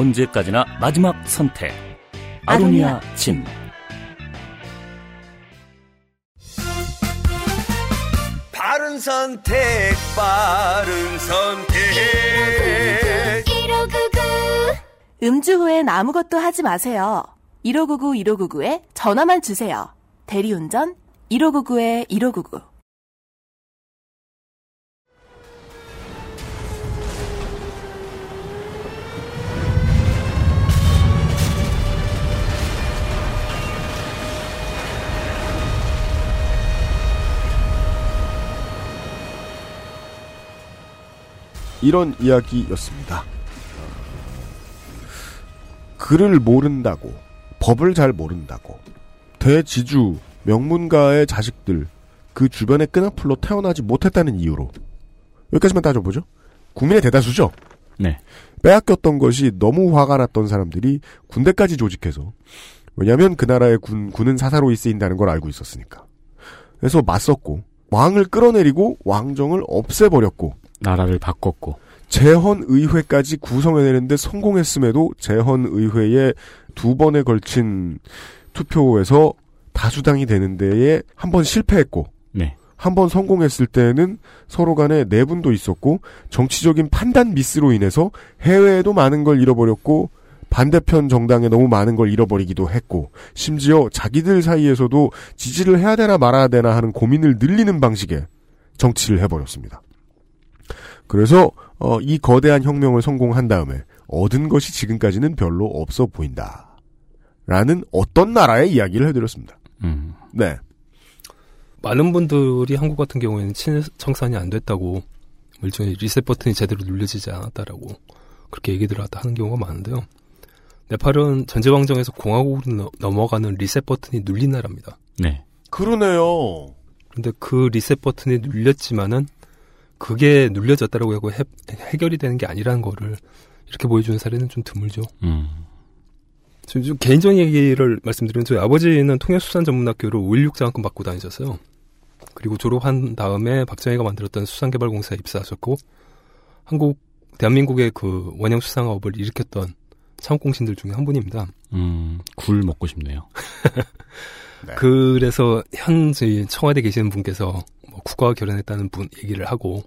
언제까지나 마지막 선택. 아로니아 침. 바른 빠른 선택, 빠른 선택. 1599. 음주 후엔 아무것도 하지 마세요. 1599-1599에 전화만 주세요. 대리운전 1599-1599. 이런 이야기였습니다. 글을 모른다고, 법을 잘 모른다고, 대지주, 명문가의 자식들, 그 주변의 끈앞풀로 태어나지 못했다는 이유로, 여기까지만 따져보죠. 국민의 대다수죠? 네. 빼앗겼던 것이 너무 화가 났던 사람들이 군대까지 조직해서, 왜냐면 그 나라의 군은 사사로이 쓰인다는 걸 알고 있었으니까. 그래서 맞섰고, 왕을 끌어내리고, 왕정을 없애버렸고, 나라를 바꿨고, 재헌의회까지 구성해내는데 성공했음에도 재헌의회에 두 번에 걸친 투표에서 다수당이 되는 데에 한 번 실패했고, 네. 한 번 성공했을 때는 서로 간에 내분도 있었고, 정치적인 판단 미스로 인해서 해외에도 많은 걸 잃어버렸고, 반대편 정당에 너무 많은 걸 잃어버리기도 했고, 심지어 자기들 사이에서도 지지를 해야 되나 말아야 되나 하는 고민을 늘리는 방식의 정치를 해버렸습니다. 그래서 이 거대한 혁명을 성공한 다음에 얻은 것이 지금까지는 별로 없어 보인다 라는 어떤 나라의 이야기를 해드렸습니다. 네. 많은 분들이 한국 같은 경우에는 청산이 안 됐다고, 일종의 리셋 버튼이 제대로 눌려지지 않았다라고 그렇게 얘기들 하는 경우가 많은데요. 네팔은 전제왕정에서 공화국으로 넘어가는 리셋 버튼이 눌린 나라입니다. 네. 그러네요. 그런데 그 리셋 버튼이 눌렸지만은 그게 눌려졌다라고 하고 해결이 되는 게 아니라는 거를 이렇게 보여주는 사례는 좀 드물죠. 좀 개인적인 얘기를 말씀드리면, 저희 아버지는 통일수산전문학교를 5.16 장학금 받고 다니셨어요. 그리고 졸업한 다음에 박정희가 만들었던 수산개발공사에 입사하셨고, 한국, 대한민국의 그 원형수상업을 일으켰던 창업공신들 중에 한 분입니다. 굴 먹고 싶네요. 네. 그래서 현재 청와대에 계시는 분께서 국가와 결연했다는 분 얘기를 하고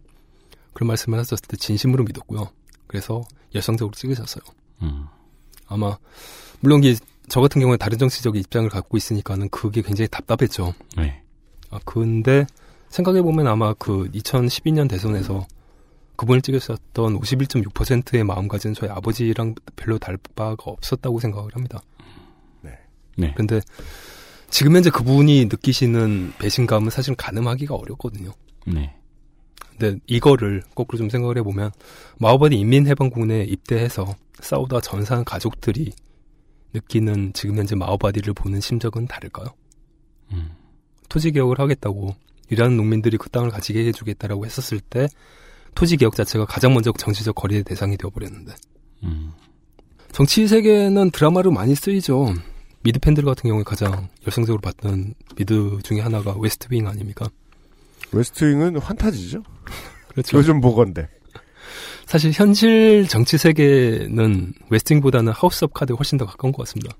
그런 말씀을 하셨을 때 진심으로 믿었고요. 그래서 열성적으로 찍으셨어요. 아마 물론 저 같은 경우에 다른 정치적인 입장을 갖고 있으니까는 그게 굉장히 답답했죠. 네. 아, 근데 생각해 보면 아마 그 2012년 대선에서 그분을 찍으셨던 51.6%의 마음가짐은 저희 아버지랑 별로 다를 바가 없었다고 생각을 합니다. 네. 네. 근데 지금 현재 그분이 느끼시는 배신감은 사실 가늠하기가 어렵거든요. 네. 근데 이거를 거꾸로 좀 생각을 해보면, 마오바디 인민해방군에 입대해서 싸우다 전사한 가족들이 느끼는 지금 현재 마오바디를 보는 심정은 다를까요? 토지개혁을 하겠다고, 일하는 농민들이 그 땅을 가지게 해주겠다라고 했었을 때 토지개혁 자체가 가장 먼저 정치적 거리의 대상이 되어버렸는데. 정치 세계는 드라마로 많이 쓰이죠. 미드 팬들 같은 경우에 가장 열성적으로 봤던 미드 중에 하나가 웨스트윙 아닙니까? 웨스트윙은 환타지죠? 그렇죠. 요즘 보건데. 사실 현실 정치 세계는 웨스트윙보다는 하우스 오브 카드에 훨씬 더 가까운 것 같습니다.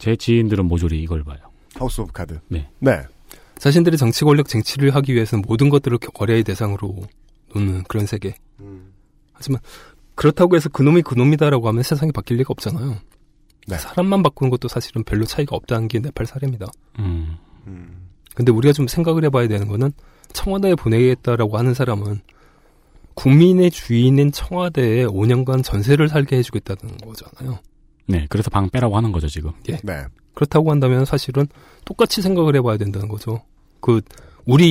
제 지인들은 모조리 이걸 봐요. 하우스 오브 카드. 네. 네. 자신들의 정치 권력 쟁취를 하기 위해서는 모든 것들을 거래의 대상으로 놓는 그런 세계. 하지만 그렇다고 해서 그놈이 그놈이다라고 하면 세상이 바뀔 리가 없잖아요. 네. 사람만 바꾸는 것도 사실은 별로 차이가 없다는 게 네팔 사례입니다. 근데 우리가 좀 생각을 해봐야 되는 거는, 청와대에 보내겠다라고 하는 사람은 국민의 주인인 청와대에 5년간 전세를 살게 해주겠다는 거잖아요. 네, 그래서 방 빼라고 하는 거죠, 지금. 예. 네. 그렇다고 한다면 사실은 똑같이 생각을 해봐야 된다는 거죠.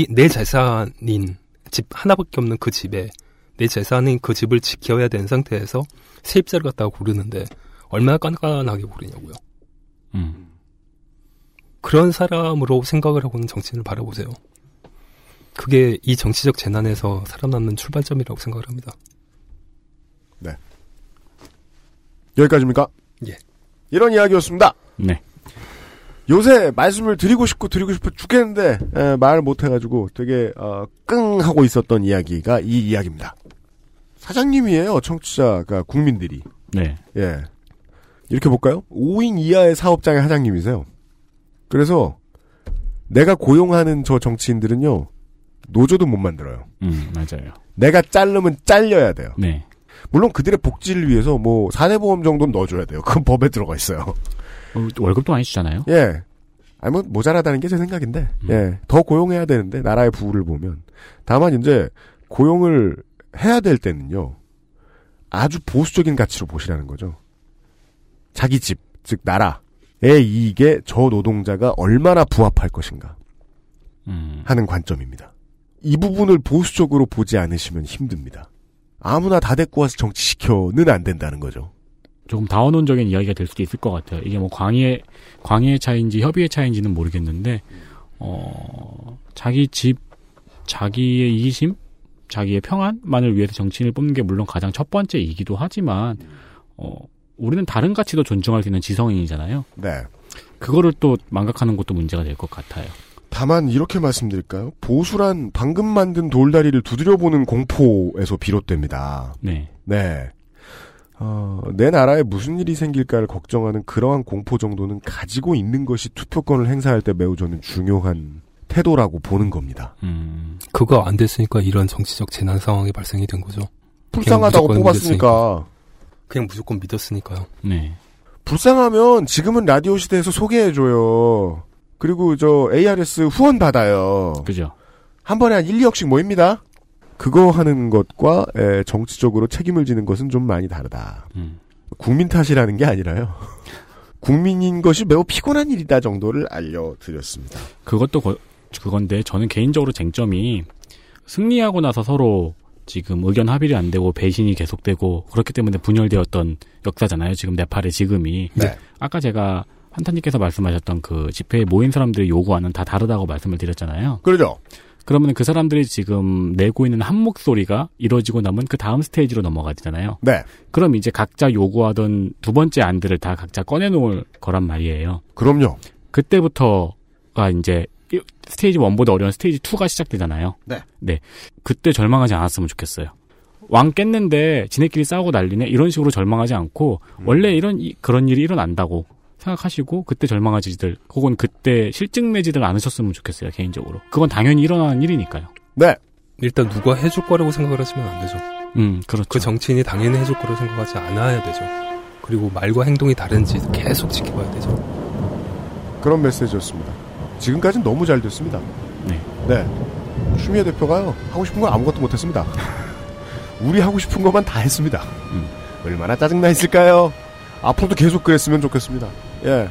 내 재산인 집 하나밖에 없는 그 집에, 내 재산인 그 집을 지켜야 되는 상태에서 세입자를 갖다가 고르는데 얼마나 깐깐하게 고르냐고요. 그런 사람으로 생각을 하고는 정치인을 바라보세요. 그게 이 정치적 재난에서 살아남는 출발점이라고 생각을 합니다. 네. 여기까지입니까? 예. 이런 이야기였습니다. 네. 요새 말씀을 드리고 싶어 죽겠는데 말 못해가지고 되게 끙 하고 있었던 이야기가 이 이야기입니다. 사장님이에요, 청취자가, 국민들이. 네. 예. 이렇게 볼까요? 5인 이하의 사업장의 사장님이세요. 그래서 내가 고용하는 저 정치인들은요, 노조도 못 만들어요. 맞아요. 내가 자르면 잘려야 돼요. 네. 물론 그들의 복지를 위해서 뭐 사내보험 정도는 넣어줘야 돼요. 그건 법에 들어가 있어요. 월급도 많이 주잖아요. 예. 아니 뭐 모자라다는 게 제 생각인데, 예. 더 고용해야 되는데 나라의 부를 보면. 다만 이제 고용을 해야 될 때는요. 아주 보수적인 가치로 보시라는 거죠. 자기 집, 즉 나라의 이익에 저 노동자가 얼마나 부합할 것인가 하는 관점입니다. 이 부분을 보수적으로 보지 않으시면 힘듭니다. 아무나 다 데리고 와서 정치시켜는 안 된다는 거죠. 조금 다원론적인 이야기가 될 수도 있을 것 같아요. 이게 뭐 광의의 차이인지 협의의 차이인지는 모르겠는데, 자기 집, 자기의 이기심, 자기의 평안만을 위해서 정치인을 뽑는 게 물론 가장 첫 번째이기도 하지만, 우리는 다른 가치도 존중할 수 있는 지성인이잖아요. 네. 그거를 또 망각하는 것도 문제가 될 것 같아요. 다만 이렇게 말씀드릴까요? 보수란 방금 만든 돌다리를 두드려보는 공포에서 비롯됩니다. 네. 네. 내 나라에 무슨 일이 생길까를 걱정하는 그러한 공포 정도는 가지고 있는 것이 투표권을 행사할 때 매우 저는 중요한 태도라고 보는 겁니다. 그거 안 됐으니까 이런 정치적 재난 상황이 발생이 된 거죠. 불쌍하다고 뽑았으니까. 그냥 무조건 믿었으니까요. 네. 불쌍하면 지금은 라디오 시대에서 소개해줘요. 그리고 저 ARS 후원 받아요. 그죠. 한 번에 한 1, 2억씩 모입니다. 그거 하는 것과 정치적으로 책임을 지는 것은 좀 많이 다르다. 국민 탓이라는 게 아니라요. 국민인 것이 매우 피곤한 일이다 정도를 알려드렸습니다. 그것도 그건데 저는 개인적으로 쟁점이 승리하고 나서 서로 지금 의견 합의를 안 되고 배신이 계속되고 그렇기 때문에 분열되었던 역사잖아요. 지금 네팔의 지금이. 네. 아까 제가 한탄님께서 말씀하셨던 그 집회에 모인 사람들이 요구하는 다 다르다고 말씀을 드렸잖아요. 그렇죠. 그러면 그 사람들이 지금 내고 있는 한 목소리가 이루어지고 나면 그 다음 스테이지로 넘어가잖아요. 네. 그럼 이제 각자 요구하던 두 번째 안들을 다 각자 꺼내놓을 거란 말이에요. 그럼요. 그때부터가 이제 스테이지 1보다 어려운 스테이지 2가 시작되잖아요. 네. 네. 그때 절망하지 않았으면 좋겠어요. 왕 깼는데 지네끼리 싸우고 난리네 이런 식으로 절망하지 않고 원래 그런 일이 일어난다고 생각하시고 그때 절망하지들 혹은 그때 실증내지들 않으셨으면 좋겠어요. 개인적으로 그건 당연히 일어나는 일이니까요. 네. 일단 누가 해줄 거라고 생각을 하시면 안 되죠. 그렇죠. 그 정치인이 당연히 해줄 거라고 생각하지 않아야 되죠. 그리고 말과 행동이 다른지 계속 지켜봐야 되죠. 그런 메시지였습니다. 지금까지는 너무 잘 됐습니다. 네. 네. 추미애 대표가요 하고 싶은 건 아무것도 못했습니다. 우리 하고 싶은 것만 다 했습니다. 얼마나 짜증나 있을까요? 앞으로도 계속 그랬으면 좋겠습니다. 예.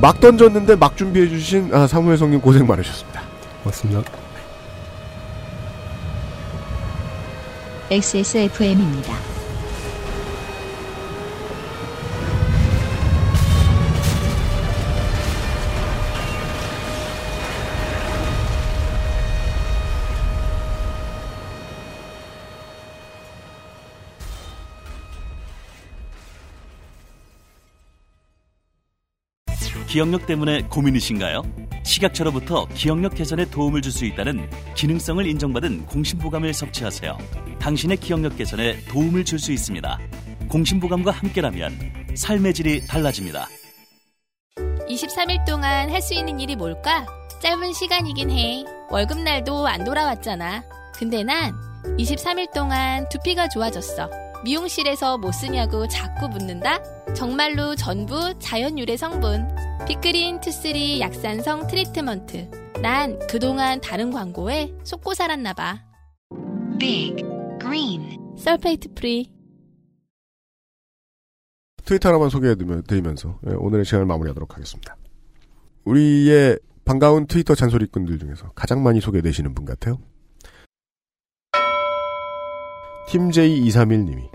막 던졌는데 막 준비해주신 사무엘 성님 고생 많으셨습니다. 고맙습니다. XSFM입니다. 기억력 때문에 고민이신가요? 식약처로부터 기억력 개선에 도움을 줄 수 있다는 기능성을 인정받은 공심보감을 섭취하세요. 당신의 기억력 개선에 도움을 줄 수 있습니다. 공심보감과 함께라면 삶의 질이 달라집니다. 23일 동안 할 수 있는 일이 뭘까? 짧은 시간이긴 해. 월급날도 안 돌아왔잖아. 근데 난 23일 동안 두피가 좋아졌어. 미용실에서 뭐 쓰냐고 자꾸 묻는다? 정말로 전부 자연 유래 성분. 피크린 투쓰리 약산성 트리트먼트. 난 그동안 다른 광고에 속고 살았나봐. 빅 그린 설페이트 프리. 트위터 하나만 소개해드리면서 오늘의 시간을 마무리하도록 하겠습니다. 우리의 반가운 트위터 잔소리꾼들 중에서 가장 많이 소개되시는 분 같아요. 팀J231님이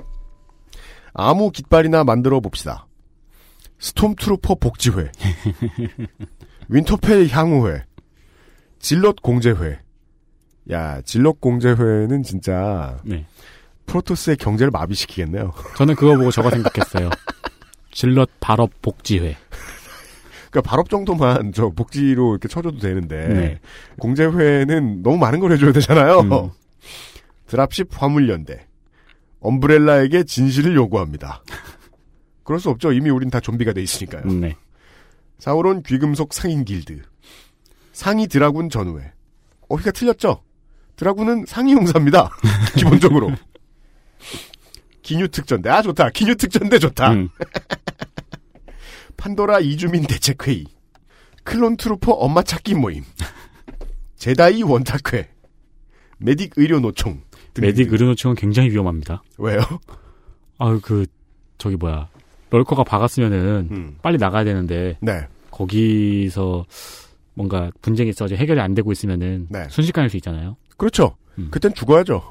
아무 깃발이나 만들어 봅시다. 스톰트루퍼 복지회, 윈터펠 향후회, 질럿 공제회. 야, 질럿 공제회는 진짜 네. 프로토스의 경제를 마비시키겠네요. 저는 그거 보고 저거 생각했어요. 질럿 발업 복지회. 그러니까 발업 정도만 저 복지로 이렇게 쳐줘도 되는데 네. 공제회는 너무 많은 걸 해줘야 되잖아요. 드랍십 화물연대. 엄브렐라에게 진실을 요구합니다. 그럴 수 없죠. 이미 우린 다 좀비가 돼 있으니까요. 네. 사우론 귀금속 상인 길드. 상이 드라군 전후에. 어휘가 틀렸죠? 드라군은 상이 용사입니다. 기본적으로. 기뉴특전대. 아, 좋다. 기뉴특전대 좋다. 판도라 이주민 대책회의. 클론 트루퍼 엄마 찾기 모임. 제다이 원탁회. 메딕 의료노총. 메딕 의료노총은 굉장히 위험합니다. 왜요? 아유, 럴커가 박았으면은, 빨리 나가야 되는데, 네. 거기서 뭔가 분쟁이 있어서 해결이 안 되고 있으면은, 네. 순식간일 수 있잖아요. 그렇죠. 그땐 죽어야죠.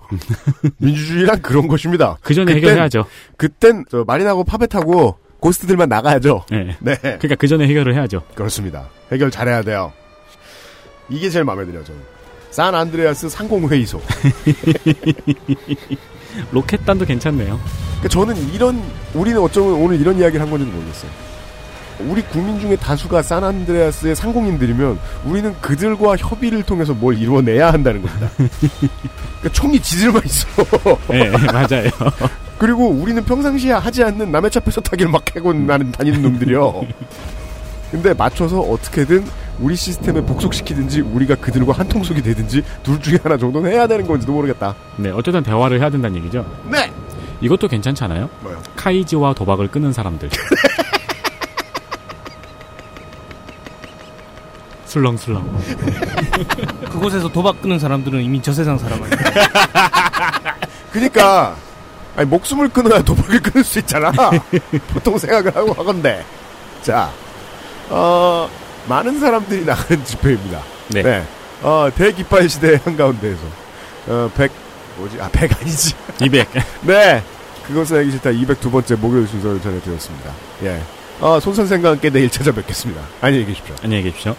민주주의란 그런 것입니다. 그 전에 해결해야죠. 그땐, 마린하고 파벳하고, 고스트들만 나가야죠. 네. 네. 그러니까 그 전에 해결을 해야죠. 그렇습니다. 해결 잘해야 돼요. 이게 제일 마음에 들어요, 저는. 산 안드레아스 상공회의소. 로켓단도 괜찮네요. 그러니까 저는 우리는 어쩌면 오늘 이런 이야기를 한 건지는 모르겠어요. 우리 국민 중에 다수가 산 안드레아스의 상공인들이면 우리는 그들과 협의를 통해서 뭘 이루어내야 한다는 겁니다. 그러니까 총이 지들만 있어. 네, 맞아요. 그리고 우리는 평상시에 하지 않는 남의 차 뺏어 타기를 막 해고 다니는 놈들이요. 근데 맞춰서 어떻게든 우리 시스템에 복속시키든지 우리가 그들과 한 통속이 되든지 둘 중에 하나 정도는 해야 되는 건지도 모르겠다. 네, 어쨌든 대화를 해야 된다는 얘기죠. 네. 이것도 괜찮지 않아요? 뭐요? 카이지와 도박을 끄는 사람들. 슬렁슬렁. 그곳에서 도박 끄는 사람들은 이미 저 세상 사람 아니야. 그러니까 아니, 목숨을 끊어야 도박을 끊을 수 있잖아. 보통 생각을 하고 하건데. 자, 많은 사람들이 나가는 집회입니다. 네. 네. 대기파의 시대의 한가운데에서 200. 네. 그것은 알기 싫다. 202번째 목요일 순서를 전해드렸습니다. 예. 손 선생과 함께 내일 찾아뵙겠습니다. 안녕히 계십시오. 안녕히 계십시오.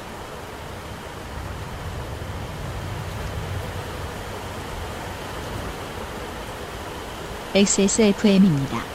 XSFM입니다.